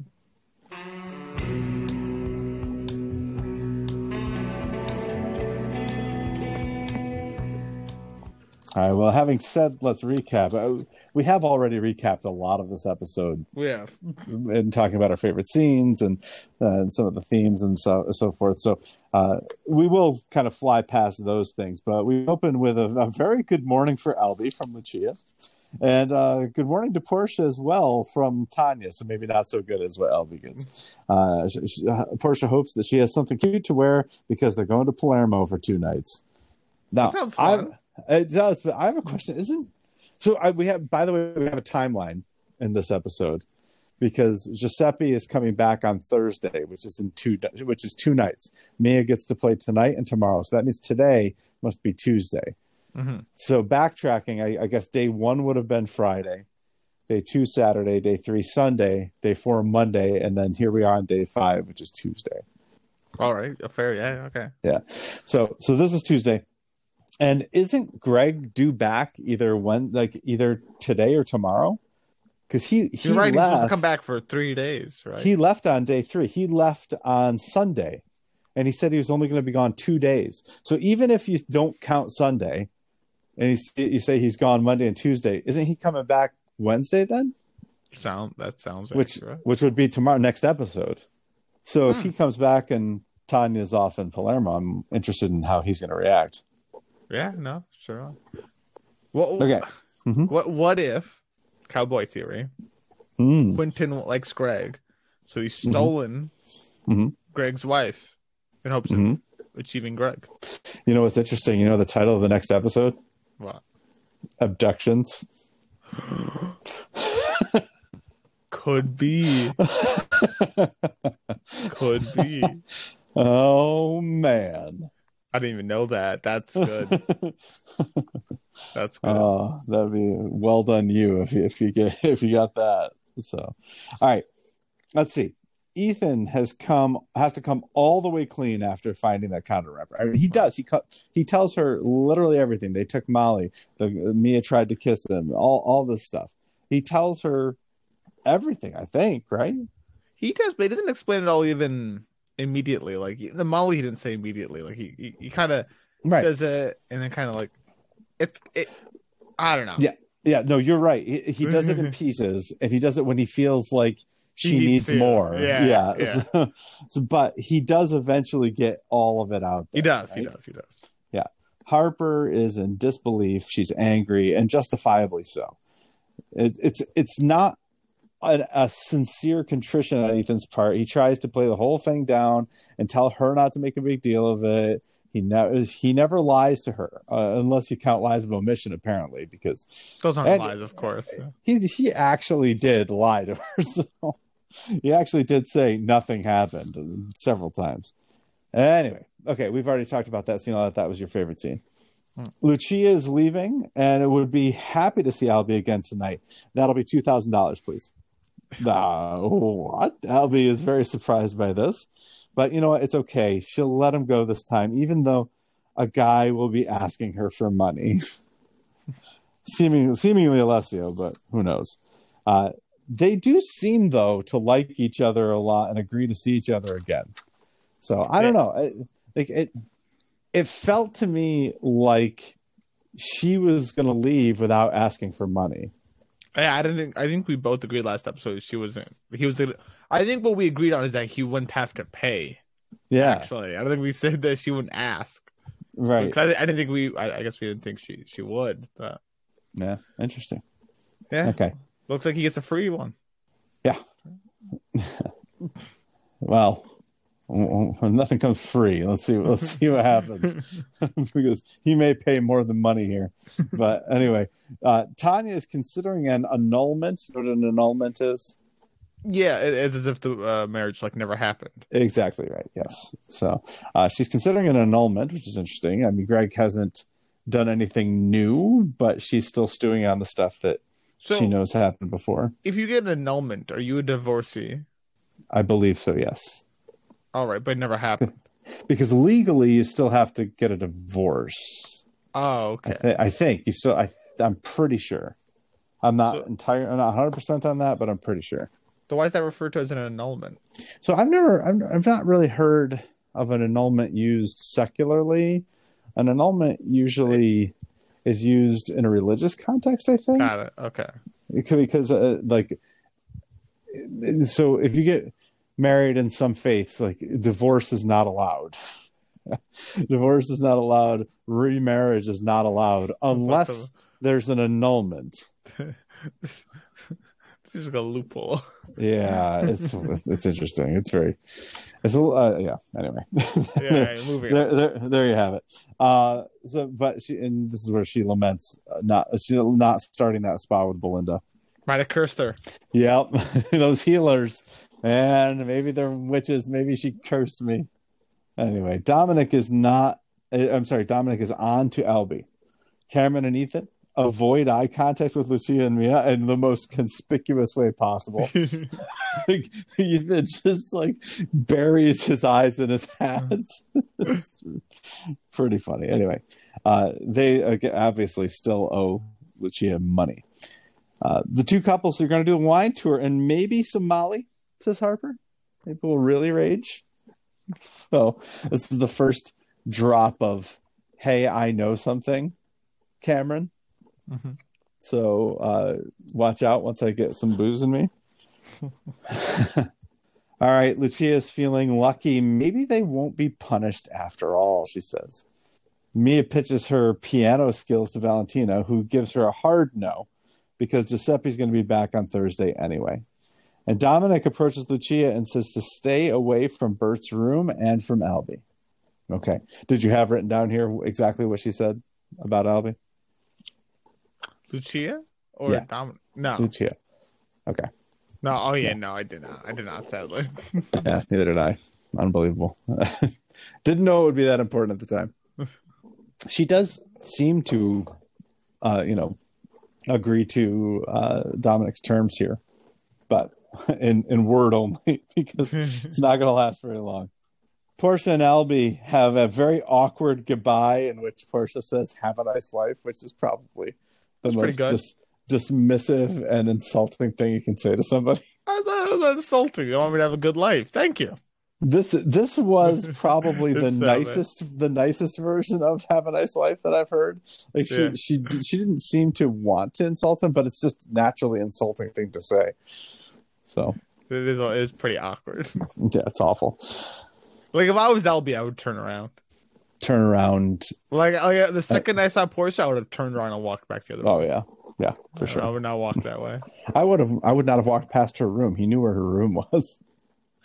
All right, well, having said let's recap, we have already recapped a lot of this episode. We have. And talking about our favorite scenes and, uh, and some of the themes and so so forth. So uh, we will kind of fly past those things. But we open with a, a very good morning for Albie from Lucia. And uh, good morning to Portia as well from Tanya. So maybe not so good as what Albie gets. Uh, she, she, uh, Portia hopes that she has something cute to wear because they're going to Palermo for two nights. Now, that sounds fun. I, It does, but I have a question. Isn't so? I, we have, by the way, we have a timeline in this episode because Giuseppe is coming back on Thursday, which is in two, which is two nights. Mia gets to play tonight and tomorrow, so that means today must be Tuesday. Mm-hmm. So backtracking, I, I guess day one would have been Friday, day two Saturday, day three Sunday, day four Monday, and then here we are on day five, which is Tuesday. All right, fair, yeah, okay, yeah. So, so this is Tuesday. And isn't Greg due back either when, like either today or tomorrow? Because he he You're right, left. He's supposed to come back for three days, right? He left on day three. He left on Sunday, and he said he was only going to be gone two days. So even if you don't count Sunday, and he's, you say he's gone Monday and Tuesday, isn't he coming back Wednesday then? Sound that sounds which extra. Which would be tomorrow, next episode. So hmm. if he comes back and Tanya's off in Palermo, I'm interested in how he's going to react. Yeah, no, sure. What, okay. Mm-hmm. What What if, cowboy theory, mm. Quentin likes Greg, so he's stolen mm-hmm. Greg's wife in hopes mm-hmm. of achieving Greg. You know what's interesting? You know the title of the next episode? What? Abductions. Could be. Could be. Oh, man. I didn't even know that. That's good. That's good. Uh, that'd be well done, you if you, if you get if you got that. So, all right, let's see. Ethan has come has to come all the way clean after finding that condom wrapper. I mean, he does. He he tells her literally everything. They took Molly. The, Mia tried to kiss him. All all this stuff. He tells her everything. I think, right? He does, but he doesn't explain it all even. Immediately, like the Molly, he didn't say immediately. Like he, he, he kind of right. says it, and then kind of like it, it. I don't know. Yeah, yeah. No, you're right. He, he does it in pieces, and he does it when he feels like she he needs, needs more. Yeah, yeah. yeah. So, so, but he does eventually get all of it out there. He does. Right? He does. He does. Yeah. Harper is in disbelief. She's angry, and justifiably so. It, it's it's not. A, a sincere contrition on Ethan's part. He tries to play the whole thing down and tell her not to make a big deal of it. He never he never lies to her, uh, unless you count lies of omission, apparently, because those aren't lies, of course. He he actually did lie to her, so he actually did say nothing happened several times. Anyway, okay, we've already talked about that scene. I thought that was your favorite scene. Hmm. Lucia is leaving, and it would be happy to see Albie again tonight. That'll be two thousand dollars, please. uh, what? Albie is very surprised by this. But you know what? It's okay. She'll let him go this time, even though a guy will be asking her for money. Seeming, seemingly Alessio, but who knows? Uh, they do seem, though, to like each other a lot and agree to see each other again. So I don't know. It, like it, it felt to me like she was going to leave without asking for money. I didn't think. I think we both agreed last episode she wasn't. He was. I think what we agreed on is that he wouldn't have to pay. Yeah. Actually, I don't think we said that she wouldn't ask. Right. I, I didn't think we. I, I guess we didn't think she she would. But. Yeah. Interesting. Yeah. Okay. Looks like he gets a free one. Yeah. Well, nothing comes free. Let's see. Let's see what happens, because he may pay more than money here. But anyway, uh, Tanya is considering an annulment. You know what an annulment is? Yeah, it's as if the uh, marriage like never happened. Exactly right. Yes. So uh, she's considering an annulment, which is interesting. I mean, Greg hasn't done anything new, but she's still stewing on the stuff that so, she knows happened before. If you get an annulment, are you a divorcee? I believe so. Yes. All right, but it never happened. Because legally, you still have to get a divorce. Oh, okay. I, th- I think you still. I. I'm pretty sure. I'm not so, entire. I'm not one hundred percent on that, but I'm pretty sure. So why is that referred to as an annulment? So I've never. I've, I've not really heard of an annulment used secularly. An annulment usually is used in a religious context, I think. Got it. Okay. It could, because uh, like, so if you get married in some faiths, like divorce is not allowed. Divorce is not allowed. Remarriage is not allowed unless there's an annulment. It's just like a loophole. Yeah, it's it's interesting. It's very, it's a uh, yeah. Anyway, yeah, there, right, moving there, there, there you have it. Uh, so, but she, and this is where she laments not she not starting that spa with Belinda. Might have cursed her. Yep, those healers. And maybe they're witches. Maybe she cursed me. Anyway, Dominic is not. I'm sorry. Dominic is on to Albie. Cameron and Ethan avoid eye contact with Lucia and Mia in the most conspicuous way possible. Like, Ethan just like buries his eyes in his hats. It's pretty funny. Anyway, uh, they obviously still owe Lucia money. Uh, the two couples are going to do a wine tour and maybe some Molly. Says Harper. People will really rage. So this is the first drop of, hey, I know something, Cameron. Mm-hmm. So uh, watch out once I get some booze in me. All right. Lucia's feeling lucky. Maybe they won't be punished after all, she says. Mia pitches her piano skills to Valentina, who gives her a hard no because Giuseppe's going to be back on Thursday anyway. And Dominic approaches Lucia and says to stay away from Bert's room and from Albie. Okay. Did you have written down here exactly what she said about Albie? Lucia or yeah. Dominic? No. Lucia. Okay. No. Oh, yeah. No, I did not. I did not, sadly. Yeah, neither did I. Unbelievable. Didn't know it would be that important at the time. She does seem to, uh, you know, agree to uh, Dominic's terms here, but in in word only, because it's not going to last very long. Portia and Albie have a very awkward goodbye in which Portia says, have a nice life, which is probably the That's most dis- dismissive and insulting thing you can say to somebody. I thought it was insulting. You want me to have a good life. Thank you. This this was probably the nicest it. the nicest version of have a nice life that I've heard. Like she, yeah. she she didn't seem to want to insult him, but it's just naturally insulting thing to say. So it is, it's pretty awkward. Yeah, it's awful. Like if I was Albie, I would turn around. Turn around. Like, like the second I, I saw Portia, I would have turned around and walked back the other way. Oh yeah, yeah, for sure. I would not walk that way. I would have. I would not have walked past her room. He knew where her room was.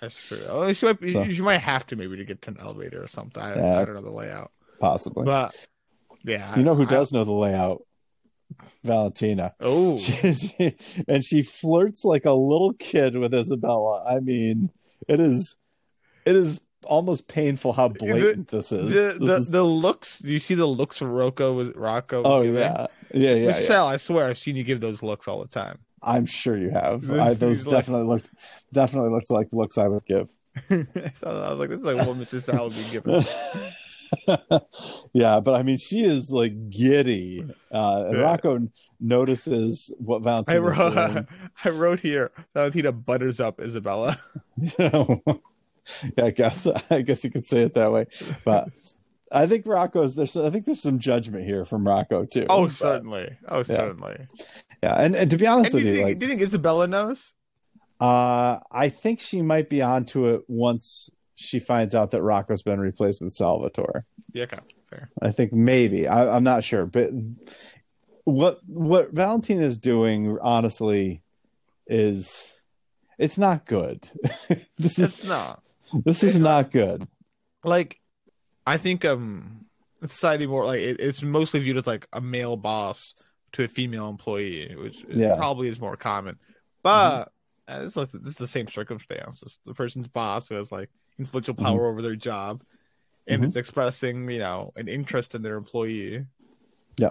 That's true. She might, so, she might have to maybe to get to an elevator or something. I, yeah. I don't know the layout. possibly. But yeah, you know who I, does I, know the layout? Valentina. Oh, she, she, and she flirts like a little kid with Isabella. I mean, it is, it is almost painful how blatant the, this is. The, this the, is... the looks. Do you see the looks from Rocco? Rocco? Oh yeah, yeah, yeah. Michelle, yeah. I swear, I've seen you give those looks all the time. I'm sure you have. I, those like... definitely looked, definitely looked like looks I would give. I was like, this is like what Missus Sal would be giving. Yeah, but I mean, she is like giddy. Uh, and Rocco notices what Valentina I wrote, is doing. I wrote here, Valentina butters up Isabella. Yeah, I guess I guess you could say it that way. But I think Rocco's there's I think there's some judgment here from Rocco too. Oh, but, certainly. Oh, yeah. certainly. Yeah, and, and to be honest and with do you, think, like, do you think Isabella knows? Uh, I think she might be onto it once she finds out that Rocco's been replaced with Salvatore. Yeah, okay, fair. I think maybe. I, I'm not sure, but what what Valentina is doing, honestly, is it's not good. this it's is not. This it's is not, not good. Like, I think um, society more like it, it's mostly viewed as like a male boss to a female employee, which yeah. probably is more common, but. Mm-hmm. It's like, this is the same circumstance. It's the person's boss who has like influential power mm-hmm. over their job, and mm-hmm. it's expressing, you know, an interest in their employee. Yeah,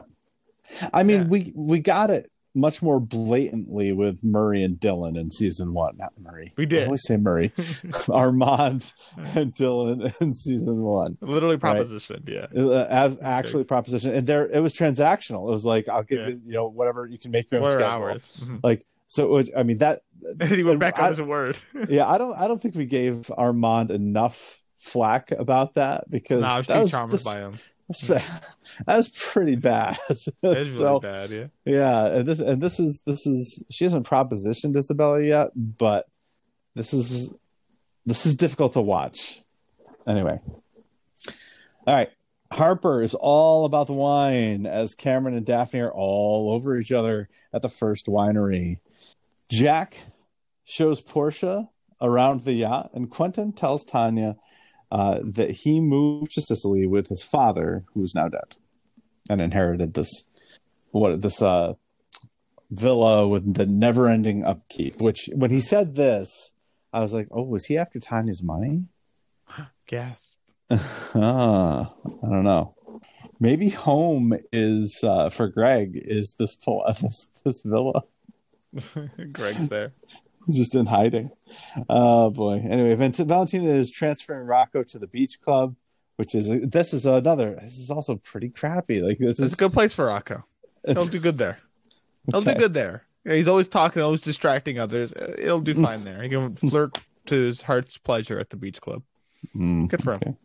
I mean, yeah. we we got it much more blatantly with Murray and Dylan in season one. Not Murray. We did. I always say Murray, Armand and Dylan in season one. Literally propositioned, right? yeah. Uh, actually propositioned, and there it was transactional. It was like, I'll give yeah. you, you know, whatever you can make your own schedule. Mm-hmm. Like. So I mean that he went back on his word. yeah, I don't I don't think we gave Armand enough flack about that because no, I was that too was, charmed this, by him. That was pretty bad. It was so, really bad, yeah. Yeah, and this and this is this is she hasn't propositioned Isabella yet, but this is this is difficult to watch. Anyway. All right. Harper is all about the wine as Cameron and Daphne are all over each other at the first winery. Jack shows Portia around the yacht, and Quentin tells Tanya uh, that he moved to Sicily with his father, who is now dead, and inherited this what this uh, villa with the never-ending upkeep. Which, when he said this, I was like, "Oh, was he after Tanya's money?" Gasp. Ah, I don't know. Maybe home is uh, for Greg is this this, this villa. Greg's there. He's just in hiding. Oh boy. Anyway, Valentina is transferring Rocco to the beach club, which is this is another. This is also pretty crappy. Like this it's is a good place for Rocco. He'll do good there. He'll okay. do good there. He's always talking, always distracting others. He'll do fine there. He can flirt to his heart's pleasure at the beach club. Mm, good for him. Okay.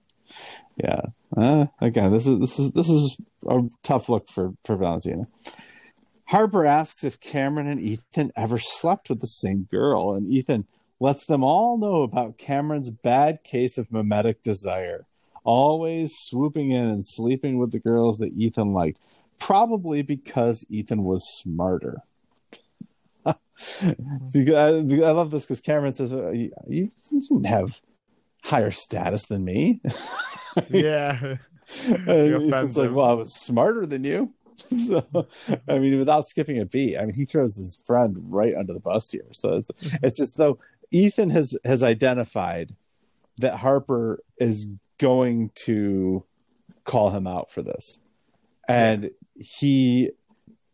Yeah. Uh, again, this is this is this is a tough look for, for Valentina. Harper asks if Cameron and Ethan ever slept with the same girl, and Ethan lets them all know about Cameron's bad case of mimetic desire, always swooping in and sleeping with the girls that Ethan liked, probably because Ethan was smarter. So you, I, I love this because Cameron says, "You, you didn't have higher status than me." Yeah. It's like, well, I was smarter than you. So, I mean, without skipping a beat, I mean, he throws his friend right under the bus here. So it's it's as though Ethan has has identified that Harper is going to call him out for this, and yeah. he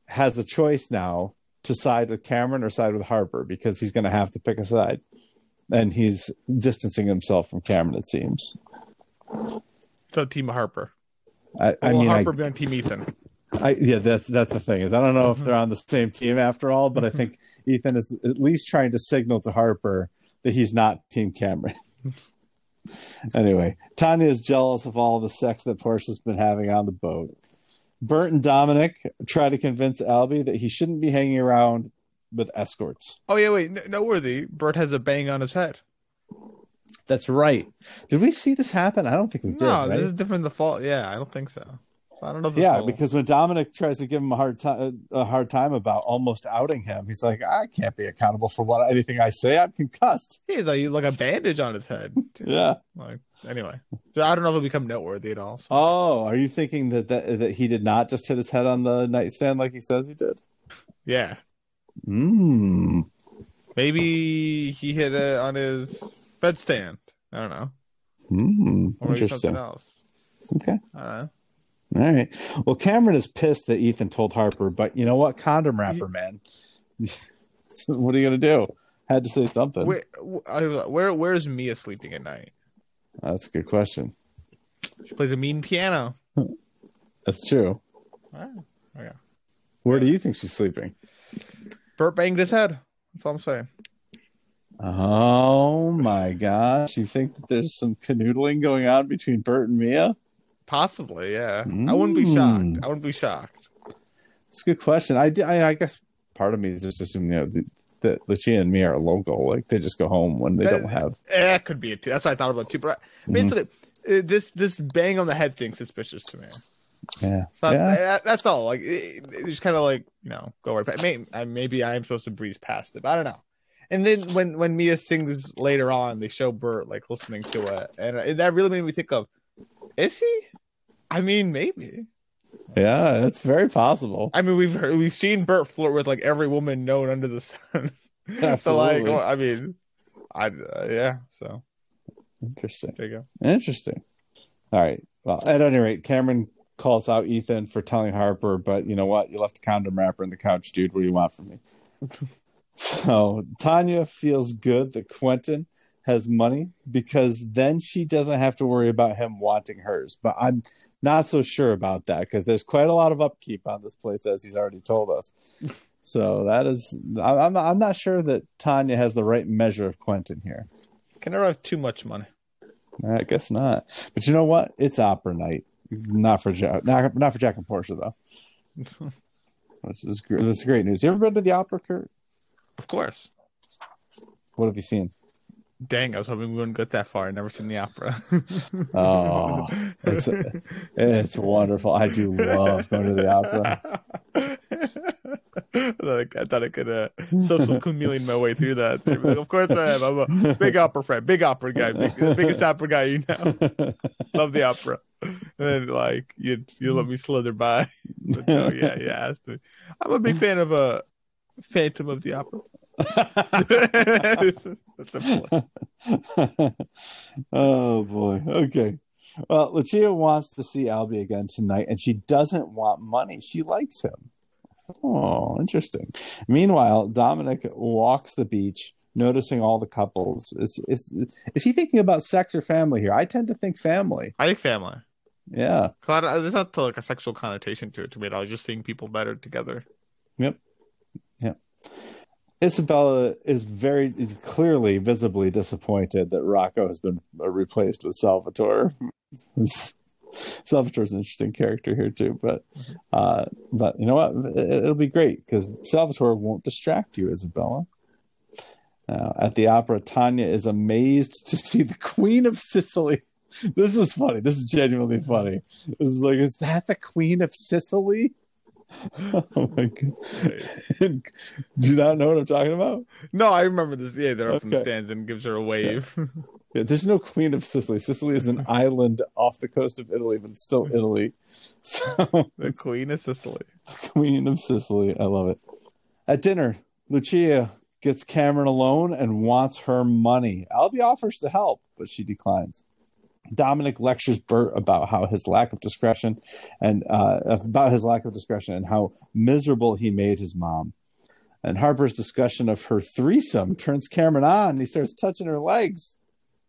has a choice now to side with Cameron or side with Harper because he's going to have to pick a side. And he's distancing himself from Cameron, it seems. So Team Harper. I, I mean, Harper I, be on Team Ethan. I, yeah, that's that's the thing is I don't know if they're on the same team after all, but I think Ethan is at least trying to signal to Harper that he's not Team Cameron. Anyway, Tanya is jealous of all the sex that Portia's been having on the boat. Bert and Dominic try to convince Albie that he shouldn't be hanging around with escorts. Oh yeah, wait, no, noteworthy. Bert has a bang on his head. That's right. Did we see this happen? I don't think we no, did. No, right? This is different than the fall. Yeah, I don't think so. I don't know. If yeah, little... because when Dominic tries to give him a hard time, a hard time about almost outing him, he's like, "I can't be accountable for what anything I say. I'm concussed." He's like, like a bandage on his head. Yeah. Like anyway, I don't know if it'll become noteworthy at all. So. Oh, are you thinking that, that that he did not just hit his head on the nightstand like he says he did? Yeah. Hmm. Maybe he hit it on his bedstand. I don't know. Hmm. Or maybe something else. Okay. I don't know. All right. Well, Cameron is pissed that Ethan told Harper, but you know what? Condom rapper, man. What are you gonna do? Had to say something. Where, where, where's Mia sleeping at night? That's a good question. She plays a mean piano. That's true. All right. Okay. Where yeah. do you think she's sleeping? Bert banged his head. That's all I'm saying. Oh my gosh! You think that there's some canoodling going on between Bert and Mia? Possibly, yeah. Mm. I wouldn't be shocked. I wouldn't be shocked. That's a good question. I, I, I guess part of me is just assuming, you know, that, that Lucia and me are local. Like they just go home when they that, don't have. That could be it too. That's what I thought about too. But I, basically, mm. this this bang on the head thing suspicious to me. Yeah. So yeah. I, that's all. Like it, it just kind of like you know go right past. Maybe, maybe I'm supposed to breeze past it, but I don't know. And then when when Mia sings later on, they show Bert like listening to it, and, and that really made me think of. Is he? I mean, maybe. Yeah, it's very possible. I mean, we've heard, we've seen Bert flirt with like every woman known under the sun. Absolutely. So, like, well, I mean, I uh, yeah. So interesting. There you go. Interesting. All right. Well, at any rate, Cameron calls out Ethan for telling Harper, but you know what? You left a condom wrapper in the couch, dude. What do you want from me? So Tanya feels good that Quentin has money because then she doesn't have to worry about him wanting hers. But I'm not so sure about that because there's quite a lot of upkeep on this place, as he's already told us. So that is, I'm I'm not sure that Tanya has the right measure of Quentin here. Can never have too much money. I guess not. But you know what? It's opera night. Not for Jack. Not, not for Jack and Portia though. Which is great. That's great news. You ever been to the opera, Kurt? Of course. What have you seen? Dang, I was hoping we wouldn't get that far. I've never seen the opera. Oh, it's, it's wonderful. I do love going to the opera. I thought I, I, thought I could uh, social chameleon my way through that. Of course I am. I'm a big opera fan. Big opera guy. Big, biggest opera guy you know. Love the opera. And then, like, you you let me slither by. But no, yeah, yeah. I'm a big fan of uh, Phantom of the Opera. Oh boy. Okay. Well, Lucia wants to see Albie again tonight, and she doesn't want money. She likes him. Oh, interesting. Meanwhile, Dominic walks the beach, noticing all the couples. Is is is he thinking about sex or family here? I tend to think family. I think family. Yeah. There's not like a sexual connotation to it to me at all. Just seeing people better together. Yep. Yep. Isabella is very is clearly visibly disappointed that Rocco has been replaced with Salvatore. Salvatore's an interesting character here too, but uh, but you know what? It, it'll be great because Salvatore won't distract you, Isabella. Uh, at the opera, Tanya is amazed to see the Queen of Sicily. This is funny. This is genuinely funny. This is like, is that the Queen of Sicily? Oh my god! Do you not know what I'm talking about? No, I remember this. Yeah, they're up in the stands and gives her a wave. Yeah. Yeah, there's no Queen of Sicily. Sicily is an island off the coast of Italy, but it's still Italy. So the Queen of Sicily. Queen of Sicily. I love it. At dinner, Lucia gets Cameron alone and wants her money. Albie offers to help, but she declines. Dominic lectures Bert about how his lack of discretion and uh, about his lack of discretion and how miserable he made his mom. And Harper's discussion of her threesome turns Cameron on. And he starts touching her legs.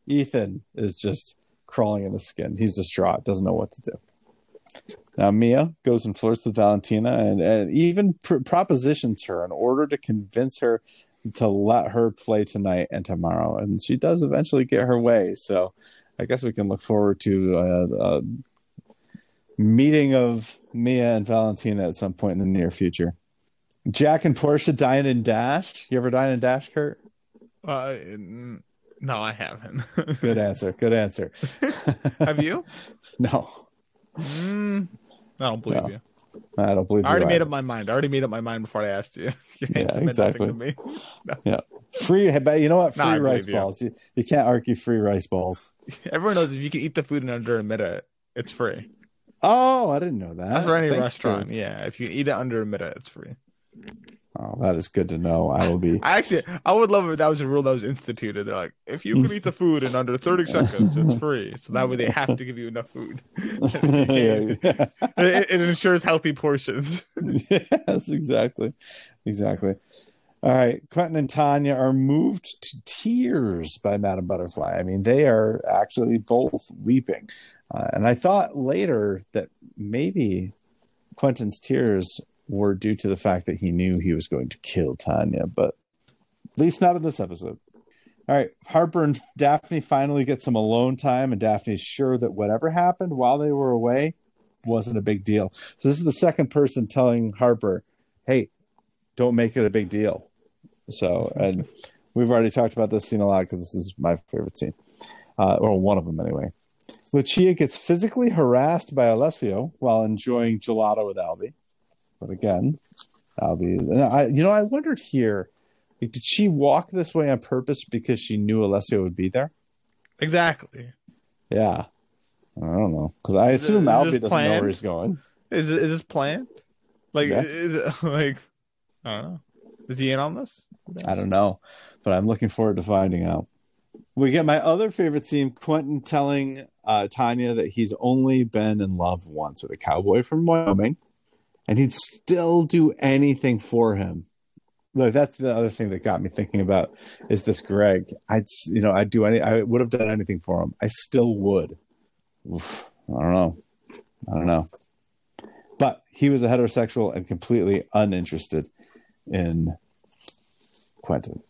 Ethan is just crawling in his skin. He's distraught, doesn't know what to do. Now Mia goes and flirts with Valentina and, and even pr- propositions her in order to convince her to let her play tonight and tomorrow. And she does eventually get her way. So I guess we can look forward to a, a meeting of Mia and Valentina at some point in the near future. Jack and Portia dine and dash. You ever dine and dash, Kurt? Uh, no, I haven't. Good answer. Good answer. Have you? No. Mm, I don't believe no. you. I don't believe I already you made either. up my mind. I already made up my mind before I asked you. Your answer yeah, exactly. meant nothing to me. no. Yeah. Free, but you know what? Free nah, rice you. balls. You, you can't argue free rice balls. Everyone knows if you can eat the food in under a minute, it's free. Oh, I didn't know that. That's for any Thanks restaurant. Too. Yeah, if you eat it under a minute, it's free. Oh, that is good to know. I will be. I actually, I would love if that was a rule that was instituted. They're like, if you can eat the food in under thirty seconds, it's free. So that way they have to give you enough food. yeah, yeah. It, it ensures healthy portions. Yes, exactly, exactly. All right, Quentin and Tanya are moved to tears by Madame Butterfly. I mean, they are actually both weeping, uh, and I thought later that maybe Quentin's tears were due to the fact that he knew he was going to kill Tanya, but at least not in this episode. All right, Harper and Daphne finally get some alone time, and Daphne's sure that whatever happened while they were away wasn't a big deal. So this is the second person telling Harper, hey, don't make it a big deal. So, and we've already talked about this scene a lot because this is my favorite scene, uh, or one of them anyway. Lucia gets physically harassed by Alessio while enjoying gelato with Albie. But again, I'll be, I, you know, I wondered here, like, did she walk this way on purpose because she knew Alessio would be there? Exactly. Yeah. I don't know. Because I is assume it, Albie doesn't planned? know where he's going. Is, is this planned? Like, yeah. is it, like, I don't know. Is he in on this? I don't know. But I'm looking forward to finding out. We get my other favorite scene, Quentin telling uh, Tanya that he's only been in love once with a cowboy from Wyoming. And he'd still do anything for him. Look, that's the other thing that got me thinking about is this Greg. I'd, you know, I'd do any, I would have done anything for him. I still would. Oof, I don't know. I don't know. But he was a heterosexual and completely uninterested in Quentin.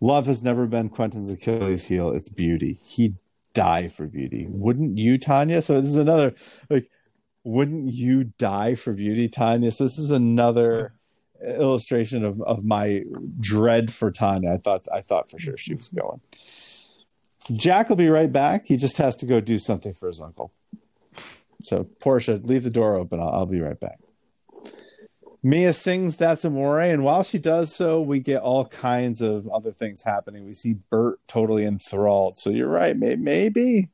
Love has never been Quentin's Achilles heel. It's beauty. He'd die for beauty. Wouldn't you, Tanya? So this is another, like, wouldn't you die for beauty, Tanya? So this is another illustration of, of my dread for Tanya. I thought I thought for sure she was going. Jack will be right back. He just has to go do something for his uncle. So Portia, leave the door open. I'll, I'll be right back. Mia sings That's Amore, and while she does so, we get all kinds of other things happening. We see Bert totally enthralled. So you're right, may- maybe,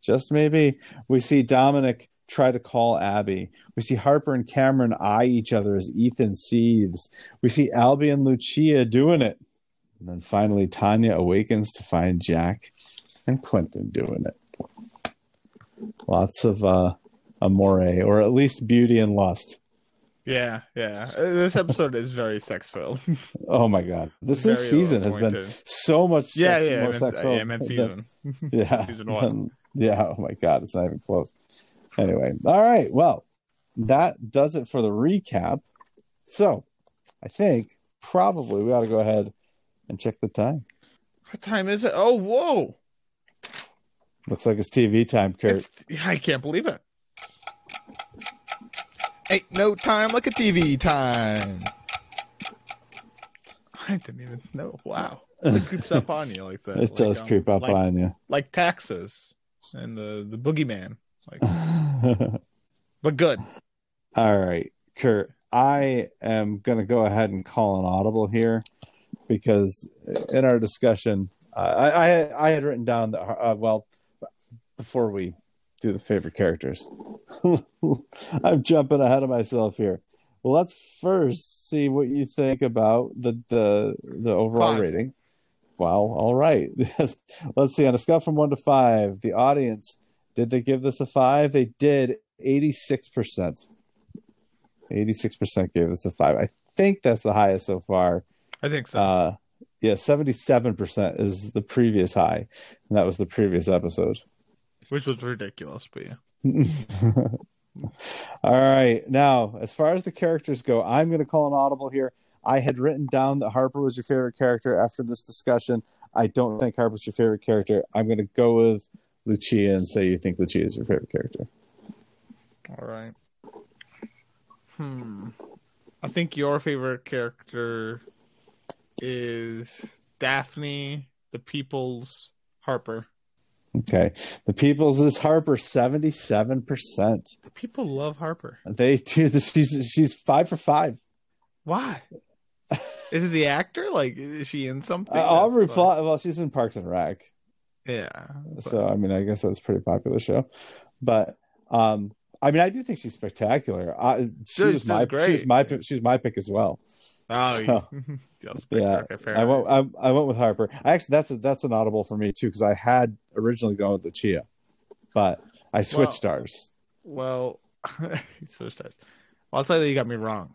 just maybe, we see Dominic try to call Abby. We see Harper and Cameron eye each other as Ethan seethes. We see Albie and Lucia doing it. And then finally, Tanya awakens to find Jack and Quentin doing it. Lots of uh, amore, or at least beauty and lust. Yeah, yeah. This episode is very sex-filled. Oh, my God. This very season has been so much sex, yeah, yeah, more sex-filled. Yeah, I meant season. Than, yeah. Season one. Yeah, oh, my God. It's not even close. Anyway, all right. Well, that does it for the recap. So I think probably we ought to go ahead and check the time. What time is it? Oh, whoa. Looks like it's T V time, Kurt. It's, I can't believe it. Ain't no time like a T V time. I didn't even know. Wow. It creeps up on you like that. It like, does um, creep up like, on you. Like taxes and the, the boogeyman. Like, but good. All right, Kurt, I am going to go ahead and call an audible here because in our discussion, uh, I, I I had written down that, uh, well, before we do the favorite characters, I'm jumping ahead of myself here. Well, let's first see what you think about the the, the overall Five. rating. Wow, all right. Let's see, on a scale from one to five, the audience... Did they give this a five? They did. eighty-six percent. eighty-six percent gave this a five. I think that's the highest so far. I think so. Uh, yeah, seventy-seven percent is the previous high. And that was the previous episode. Which was ridiculous, but yeah. All right. Now, as far as the characters go, I'm going to call an audible here. I had written down that Harper was your favorite character after this discussion. I don't think Harper's your favorite character. I'm going to go with Lucia and say you think Lucia is your favorite character. All right. Hmm. I think your favorite character is Daphne, the People's Harper. Okay. The People's is Harper, seventy-seven percent. The people love Harper. They do. She's, she's five for five. Why? Is it the actor? Like, is she in something? Uh, I'll reply. Like... Well, she's in Parks and Rec. Yeah. But... So, I mean, I guess that's a pretty popular show. But, um, I mean, I do think she's spectacular. I, she, was my, she was my she was my pick as well. Oh, so, yeah. Okay, I went. I, I went with Harper. I actually, that's a, that's an audible for me too, because I had originally gone with Lucia, but I switched well, ours. Well, switched ours. Well, I'll tell you that you got me wrong.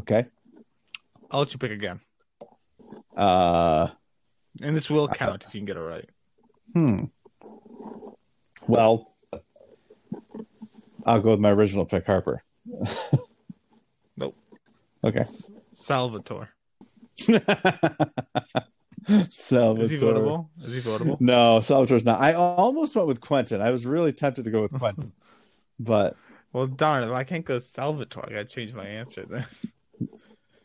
Okay. I'll let you pick again. Uh, and this will count I, if you can get it right. Hmm. Well, I'll go with my original pick, Harper. Nope. Okay. Salvatore. Salvatore. Is he votable? Is he votable? No, Salvatore's not. I almost went with Quentin. I was really tempted to go with Quentin. But well, darn, if I can't go Salvatore, I gotta change my answer then.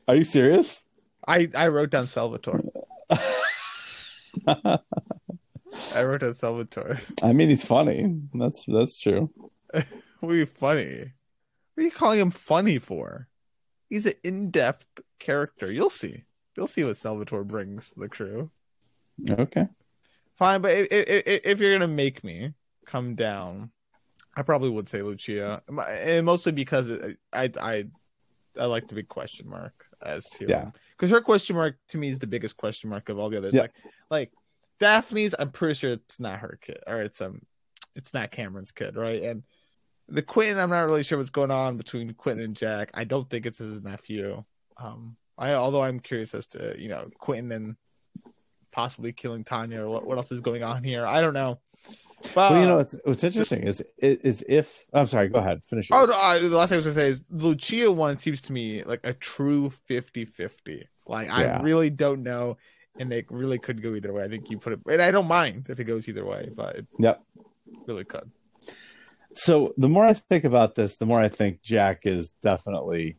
Are you serious? I, I wrote down Salvatore. I wrote down Salvatore. I mean, he's funny. That's that's true. What are you funny? What are you calling him funny for? He's an in-depth character. You'll see. You'll see what Salvatore brings to the crew. Okay. Fine, but if, if, if you're going to make me come down, I probably would say Lucia. And mostly because I I, I like the big question mark as to yeah. Because her question mark to me is the biggest question mark of all the others. Yeah. Like, like Daphne's, I'm pretty sure it's not her kid. Or it's um, it's not Cameron's kid, right? And the Quentin, I'm not really sure what's going on between Quentin and Jack. I don't think it's his nephew. Um, I although I'm curious as to, you know, Quentin and possibly killing Tanya or what, what else is going on here. I don't know. But, well, you know, what's what's interesting is is if I'm sorry, go ahead, finish. Oh, no, I, the last thing I was gonna say is Lucia one seems to me like a true fifty-fifty. Like yeah. I really don't know, and it really could go either way. I think you put it, and I don't mind if it goes either way, but it yep, really could. So the more I think about this, the more I think Jack is definitely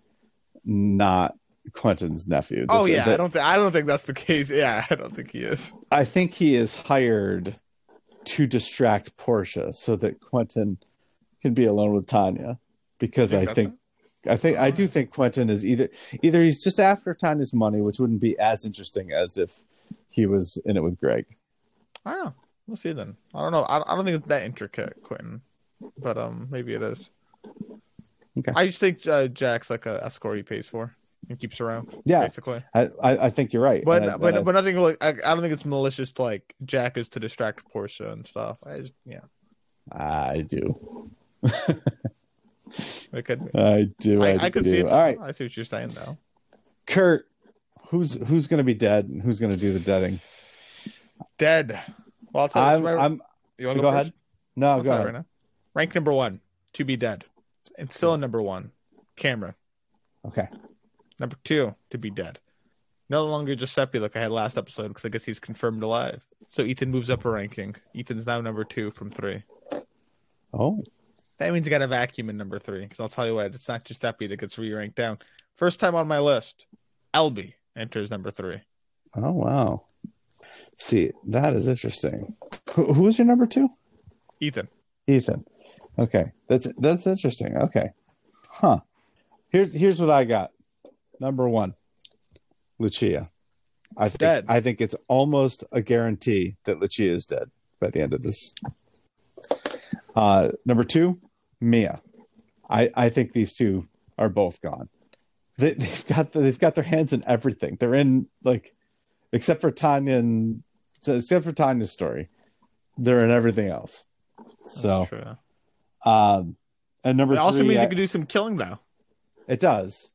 not Quentin's nephew. This, oh yeah, that, I don't think I don't think that's the case. Yeah, I don't think he is. I think he is hired to distract Portia so that Quentin can be alone with Tanya, because I think I think, I, think I do think Quentin is either either he's just after Tanya's money, which wouldn't be as interesting as if he was in it with Greg. I don't know. We'll see then. I don't know. I, I don't think it's that intricate, Quentin. But um, maybe it is. Okay. I just think uh, Jack's like a escort he pays for and keeps around. Yeah, basically. I, I, I think you're right. But I, but I, but nothing like I, I don't think it's malicious to like Jack is to distract Portia and stuff. I just yeah. I do. It could be. I do. I, I, I could do. see it. All right. I see what you're saying though. Kurt, who's who's gonna be dead and who's gonna do the deading? Dead. Well, I'll tell I'm, you. I'm, you want to go, go ahead? No, I'll go ahead. Right now? Rank number one, to be dead. And still yes. in number one, Cameron. Okay. Number two, to be dead. No longer Giuseppe like I had last episode, because I guess he's confirmed alive. So Ethan moves up a ranking. Ethan's now number two from three. Oh. That means I got a vacuum in number three, because I'll tell you what, it's not Giuseppe that gets re-ranked down. First time on my list, Albie enters number three. Oh, wow. See, that is interesting. Who, who was your number two? Ethan. Ethan. Okay, that's that's interesting. Okay, huh? Here's here's what I got. Number one, Lucia. I think dead. I think it's almost a guarantee that Lucia is dead by the end of this. Uh, number two, Mia. I, I think these two are both gone. They, they've got the, they've got their hands in everything. They're in like, except for Tanya and except for Tanya's story, they're in everything else. That's so. True. Um, and number it also three, means I, you can do some killing though. It does.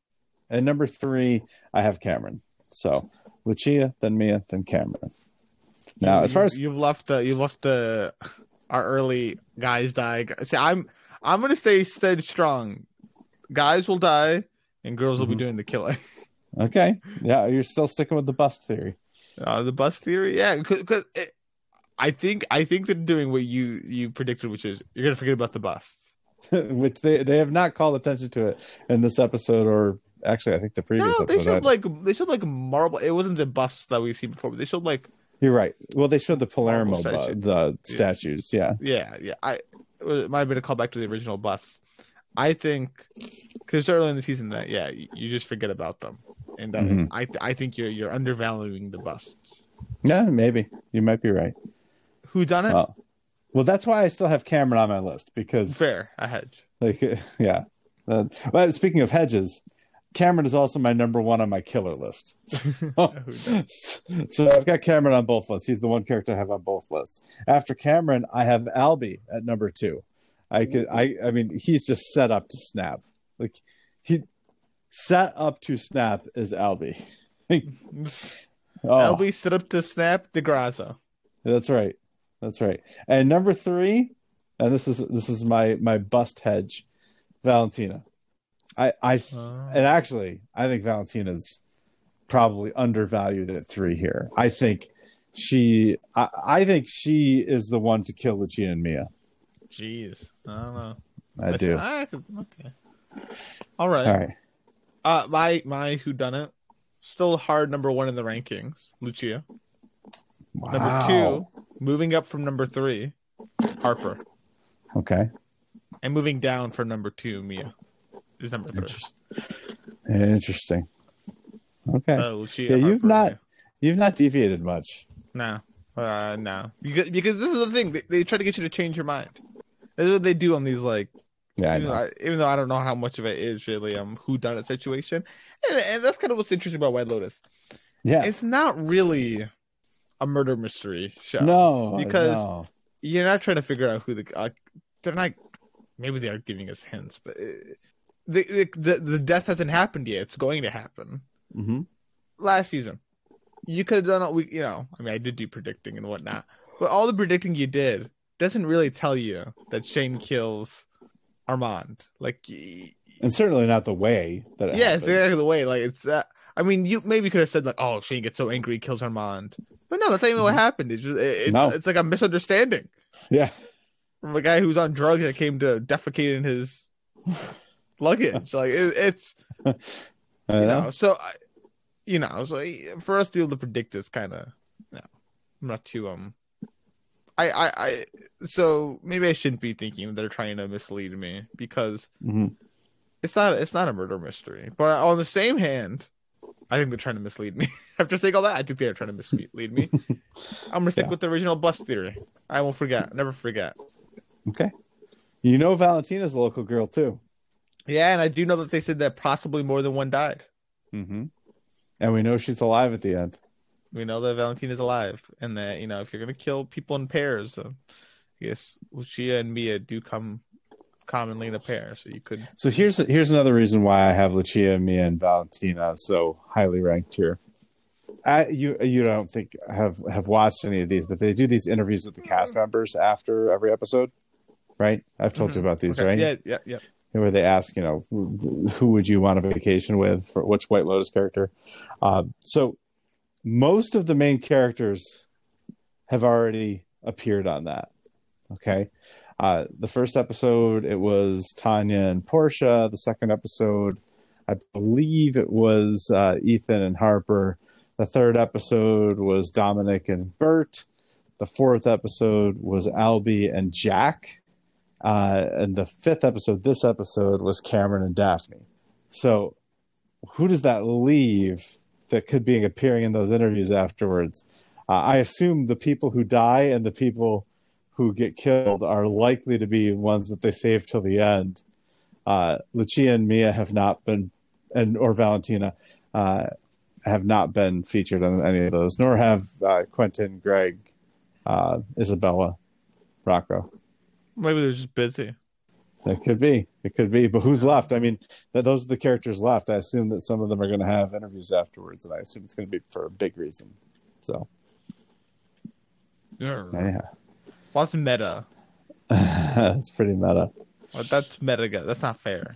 And number three, I have Cameron. So Lucia, then Mia, then Cameron. Now, you, as far as you've left the you left the our early guys die. See, I'm I'm gonna stay stay strong. Guys will die, and girls mm-hmm. will be doing the killing. Okay. Yeah, you're still sticking with the bust theory. Uh, the bust theory, yeah, because. I think I think they're doing what you, you predicted, which is you're gonna forget about the busts, which they, they have not called attention to it in this episode, or actually I think the previous. No, they episode, showed I... like they showed like marble. It wasn't the busts that we seen before, but they showed like You're right. Well, they showed the Palermo statue. the statues. Yeah. Yeah. Yeah. I, it might have been a callback to the original bus. I think because early in the season that, yeah, you just forget about them. And uh, mm-hmm. I I think you're you're undervaluing the busts. Yeah, maybe. You might be right. Who done it? Uh, well, that's why I still have Cameron on my list, because fair, a hedge. Like, yeah. Uh, well, speaking of hedges, Cameron is also my number one on my killer list. So, so I've got Cameron on both lists. He's the one character I have on both lists. After Cameron, I have Albie at number two. I could, I, I mean, he's just set up to snap. Like he set up to snap is Albie. oh. Albie set up to snap DeGrasso. That's right. That's right. And number three, and this is this is my my bust hedge, Valentina. I I oh. and actually I think Valentina's probably undervalued at three here. I think she I, I think she is the one to kill Lucia and Mia. Jeez, I don't know. I, I do. I, okay. All right. All right. Uh, my my whodunit still hard number one in the rankings. Lucia. Wow. Number two, moving up from number three, Harper. Okay. And moving down from number two, Mia is number three. Interesting. Interesting. Okay. Uh, Lucia, yeah, Harper, you've not Mia. you've not deviated much. No, uh, no, because, because this is the thing. They, they try to get you to change your mind. That's what they do on these, like, yeah, even, I know. Though I, even though I don't know how much of it is really um whodunit situation, and, and that's kind of what's interesting about White Lotus. Yeah, it's not really a murder mystery show. No, because no. you're not trying to figure out who the uh, they're not. Maybe they are giving us hints, but it, the, the the death hasn't happened yet. It's going to happen. Mm-hmm. Last season, you could have done all we. You know, I mean, I did do predicting and whatnot, but all the predicting you did doesn't really tell you that Shane kills Armand, like, and certainly not the way that it yeah, happens. It's exactly the way. Like, it's uh, I mean, you maybe could have said like, "Oh, Shane gets so angry, he kills Armand," but no, that's not even what happened. It's just, it, no. it's, it's like a misunderstanding. Yeah, from a guy who's on drugs that came to defecate in his luggage. Like, it, it's you know? know, so you know, so for us to be able to predict this, kind of, you know, I'm not too um. I, I, I, so maybe I shouldn't be thinking they're trying to mislead me, because mm-hmm. it's not, it's not a murder mystery. But on the same hand, I think they're trying to mislead me. After saying all that, I think they're trying to mislead me. I'm gonna stick yeah. with the original bus theory. I won't forget, never forget. Okay, you know Valentina's a local girl too. Yeah, and I do know that they said that possibly more than one died. Mm-hmm. And we know she's alive at the end. We know that Valentina's alive, and that, you know, if you're gonna kill people in pairs, so I guess Lucia and Mia do come commonly in a pair. So you could. So here's here's another reason why I have Lucia, Mia, and Valentina so highly ranked here. I you you don't think have have watched any of these, but they do these interviews with the cast members after every episode, right? I've told mm-hmm. you about these, okay. right? Yeah, yeah, yeah. Where they ask, you know, who would you want a vacation with for which White Lotus character? Uh, so. Most of the main characters have already appeared on that. Okay. Uh, the first episode, it was Tanya and Portia. The second episode, I believe it was uh, Ethan and Harper. The third episode was Dominic and Bert. The fourth episode was Albie and Jack. Uh, and the fifth episode, this episode, was Cameron and Daphne. So who does that leave that could be appearing in those interviews afterwards? Uh, I assume the people who die and the people who get killed are likely to be ones that they save till the end. Uh, Lucia and Mia have not been, and or Valentina uh, have not been featured on any of those, nor have uh, Quentin, Greg, uh, Isabella, Rocco. Maybe they're just busy. It could be. It could be. But who's left? I mean, that those are the characters left. I assume that some of them are going to have interviews afterwards, and I assume it's going to be for a big reason. So, yeah. yeah. Well, that's meta. That's pretty meta. Well, that's meta. That's not fair.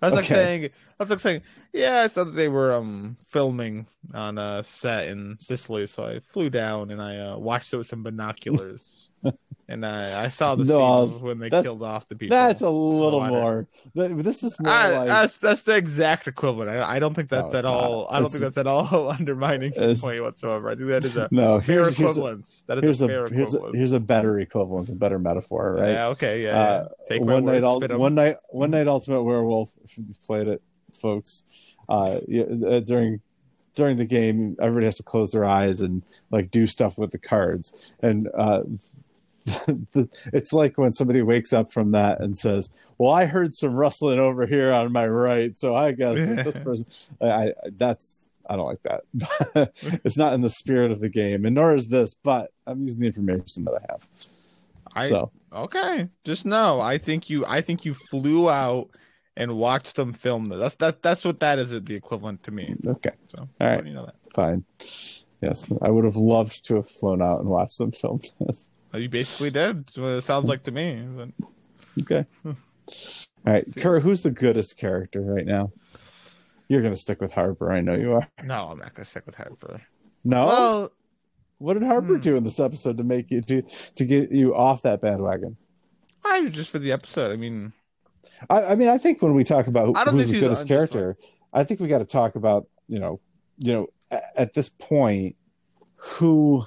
That's okay. like saying was like saying, yeah, I saw that they were um filming on a set in Sicily, so I flew down and I uh, watched it with some binoculars. And I, I saw the no, scene when they killed off the people. That's a little so more. This is more I, like... That's, that's the exact equivalent. I, I don't think that's no, at all... Not. I don't it's, think that's at all undermining the point whatsoever. I think that is a no, fair here's, equivalence. That is a fair a, equivalence. Here's a, here's a better equivalence, a better metaphor, right? Yeah, okay, yeah. Uh, Take my one, word, night, al- one, night, one Night Ultimate Werewolf played it, folks. Uh, during... During the game, everybody has to close their eyes and like do stuff with the cards. And uh, the, it's like when somebody wakes up from that and says, "Well, I heard some rustling over here on my right, so I guess that this person." I, I that's I don't like that. It's not in the spirit of the game, and nor is this. But I'm using the information that I have. I so. okay, just know I think you. I think you flew out and watch them film this. That's that. That's what that is. The equivalent to me. Okay. So all right. You know that. Fine. Yes, I would have loved to have flown out and watched them film this. You basically did. That's what it sounds like to me. But... Okay. All right, Kerr. Who's the goodest character right now? You're gonna stick with Harper. I know you are. No, I'm not gonna stick with Harper. No. Well, what did Harper hmm. do in this episode to make you to to get you off that bandwagon? I just for the episode. I mean. I, I mean, I think when we talk about who, who's the goodest character, I think we got to talk about, you know, you know, at, at this point, who,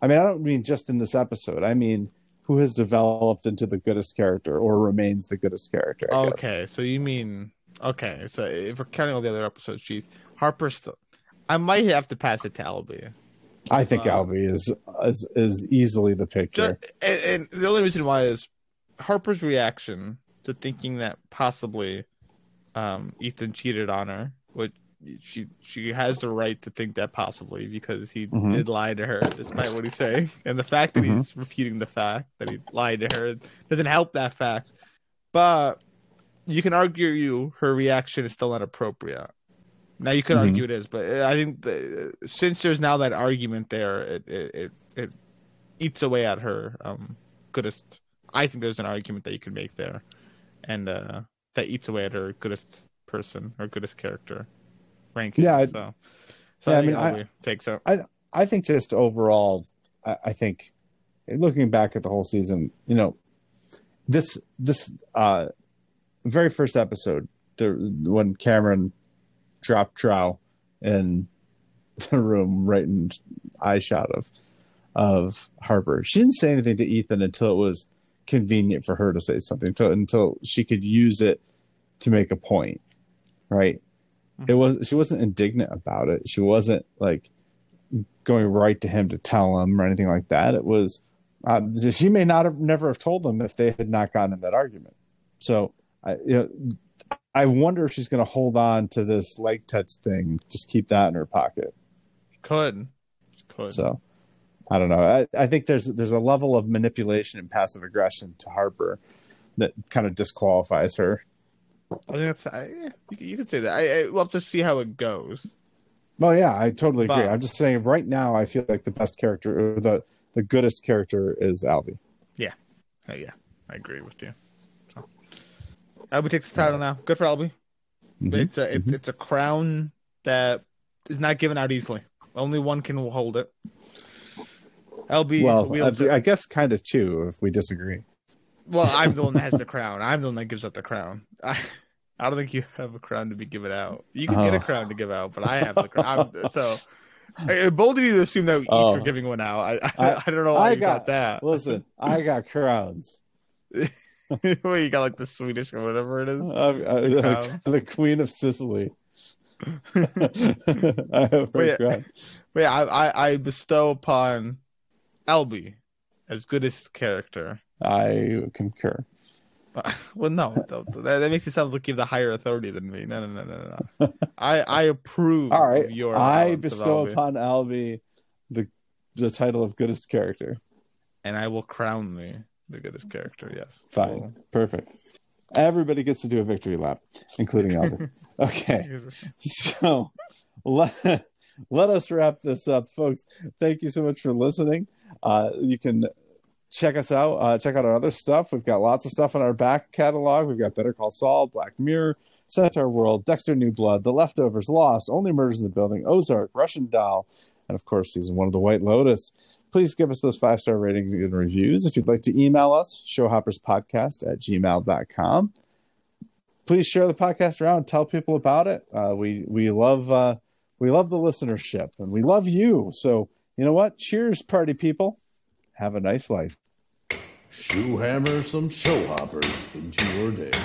I mean, I don't mean just in this episode. I mean, who has developed into the goodest character or remains the goodest character. I okay. Guess. So you mean, okay. So if we're counting all the other episodes, geez, Harper still, I might have to pass it to Albie. I think um, Albie is, is, is easily the picture. Just, and, and the only reason why is Harper's reaction to thinking that possibly um, Ethan cheated on her, which she she has the right to think that possibly because he mm-hmm. did lie to her, despite what he's saying. And the fact that mm-hmm. he's refuting the fact that he lied to her doesn't help that fact. But you can argue you her reaction is still not appropriate. Now you could mm-hmm. argue it is, but I think the, since there's now that argument there, it it, it, it eats away at her um, goodest. I think there's an argument that you could make there. And uh, that eats away at her goodest person, her goodest character ranking. Yeah, I, so, so yeah, I, I mean, I, takes out. I I think just overall, I, I think looking back at the whole season, you know, this this uh, very first episode, the when Cameron dropped Trow in the room, right in eye shot of of Harper, she didn't say anything to Ethan until it was convenient for her to say something to, until she could use it to make a point, right? Mm-hmm. It was she wasn't indignant about it. She wasn't like going right to him to tell him or anything like that. It was uh, she may not have never have told him if they had not gotten in that argument. So I, you know, I wonder if she's going to hold on to this leg touch thing, just keep that in her pocket. She could, she could. So. I don't know. I, I think there's there's a level of manipulation and passive aggression to Harper that kind of disqualifies her. I think that's I, yeah, you, you could say that. I, I we'll have to see how it goes. Well, yeah, I totally agree. But, I'm just saying, right now, I feel like the best character, or the the goodest character, is Albie. Yeah, uh, yeah, I agree with you. So. Albie takes the title now. Good for Albie. Mm-hmm. It's a it, mm-hmm. it's a crown that is not given out easily. Only one can hold it. L B, well, I guess kind of too, if we disagree. Well, I'm the one that has the crown. I'm the one that gives up the crown. I, I don't think you have a crown to be given out. You can oh. get a crown to give out, but I have the crown. I'm, so, bold of you to assume that we oh. each are giving one out. I, I, I don't know why I you got, got that. Listen, I got crowns. Well, you got like the Swedish or whatever it is. Uh, the, the Queen of Sicily. I have wait, crown. Wait, I, I, I bestow upon Albie as goodest character. I concur. Well, no, that, that makes it sound like you have the higher authority than me. No, no, no, no, no. I, I approve. All right, of your I bestow of Albie. upon Albie the the title of goodest character, and I will crown thee the goodest character. Yes. Fine. Cool. Perfect. Everybody gets to do a victory lap, including Albie. Okay, so let let us wrap this up, folks. Thank you so much for listening. Uh, you can check us out, uh, check out our other stuff. We've got lots of stuff in our back catalog. We've got Better Call Saul, Black Mirror, Centaur World, Dexter New Blood, The Leftovers, Lost, Only Murders in the Building, Ozark, Russian Doll, and of course, season one of The White Lotus. Please give us those five-star ratings and reviews. If you'd like to email us, showhopperspodcast at gmail dot com. Please share the podcast around. Tell people about it. Uh, we we love uh, we love the listenership, and we love you. So you know what? Cheers, party people. Have a nice life. Shoehammer some showhoppers into your day.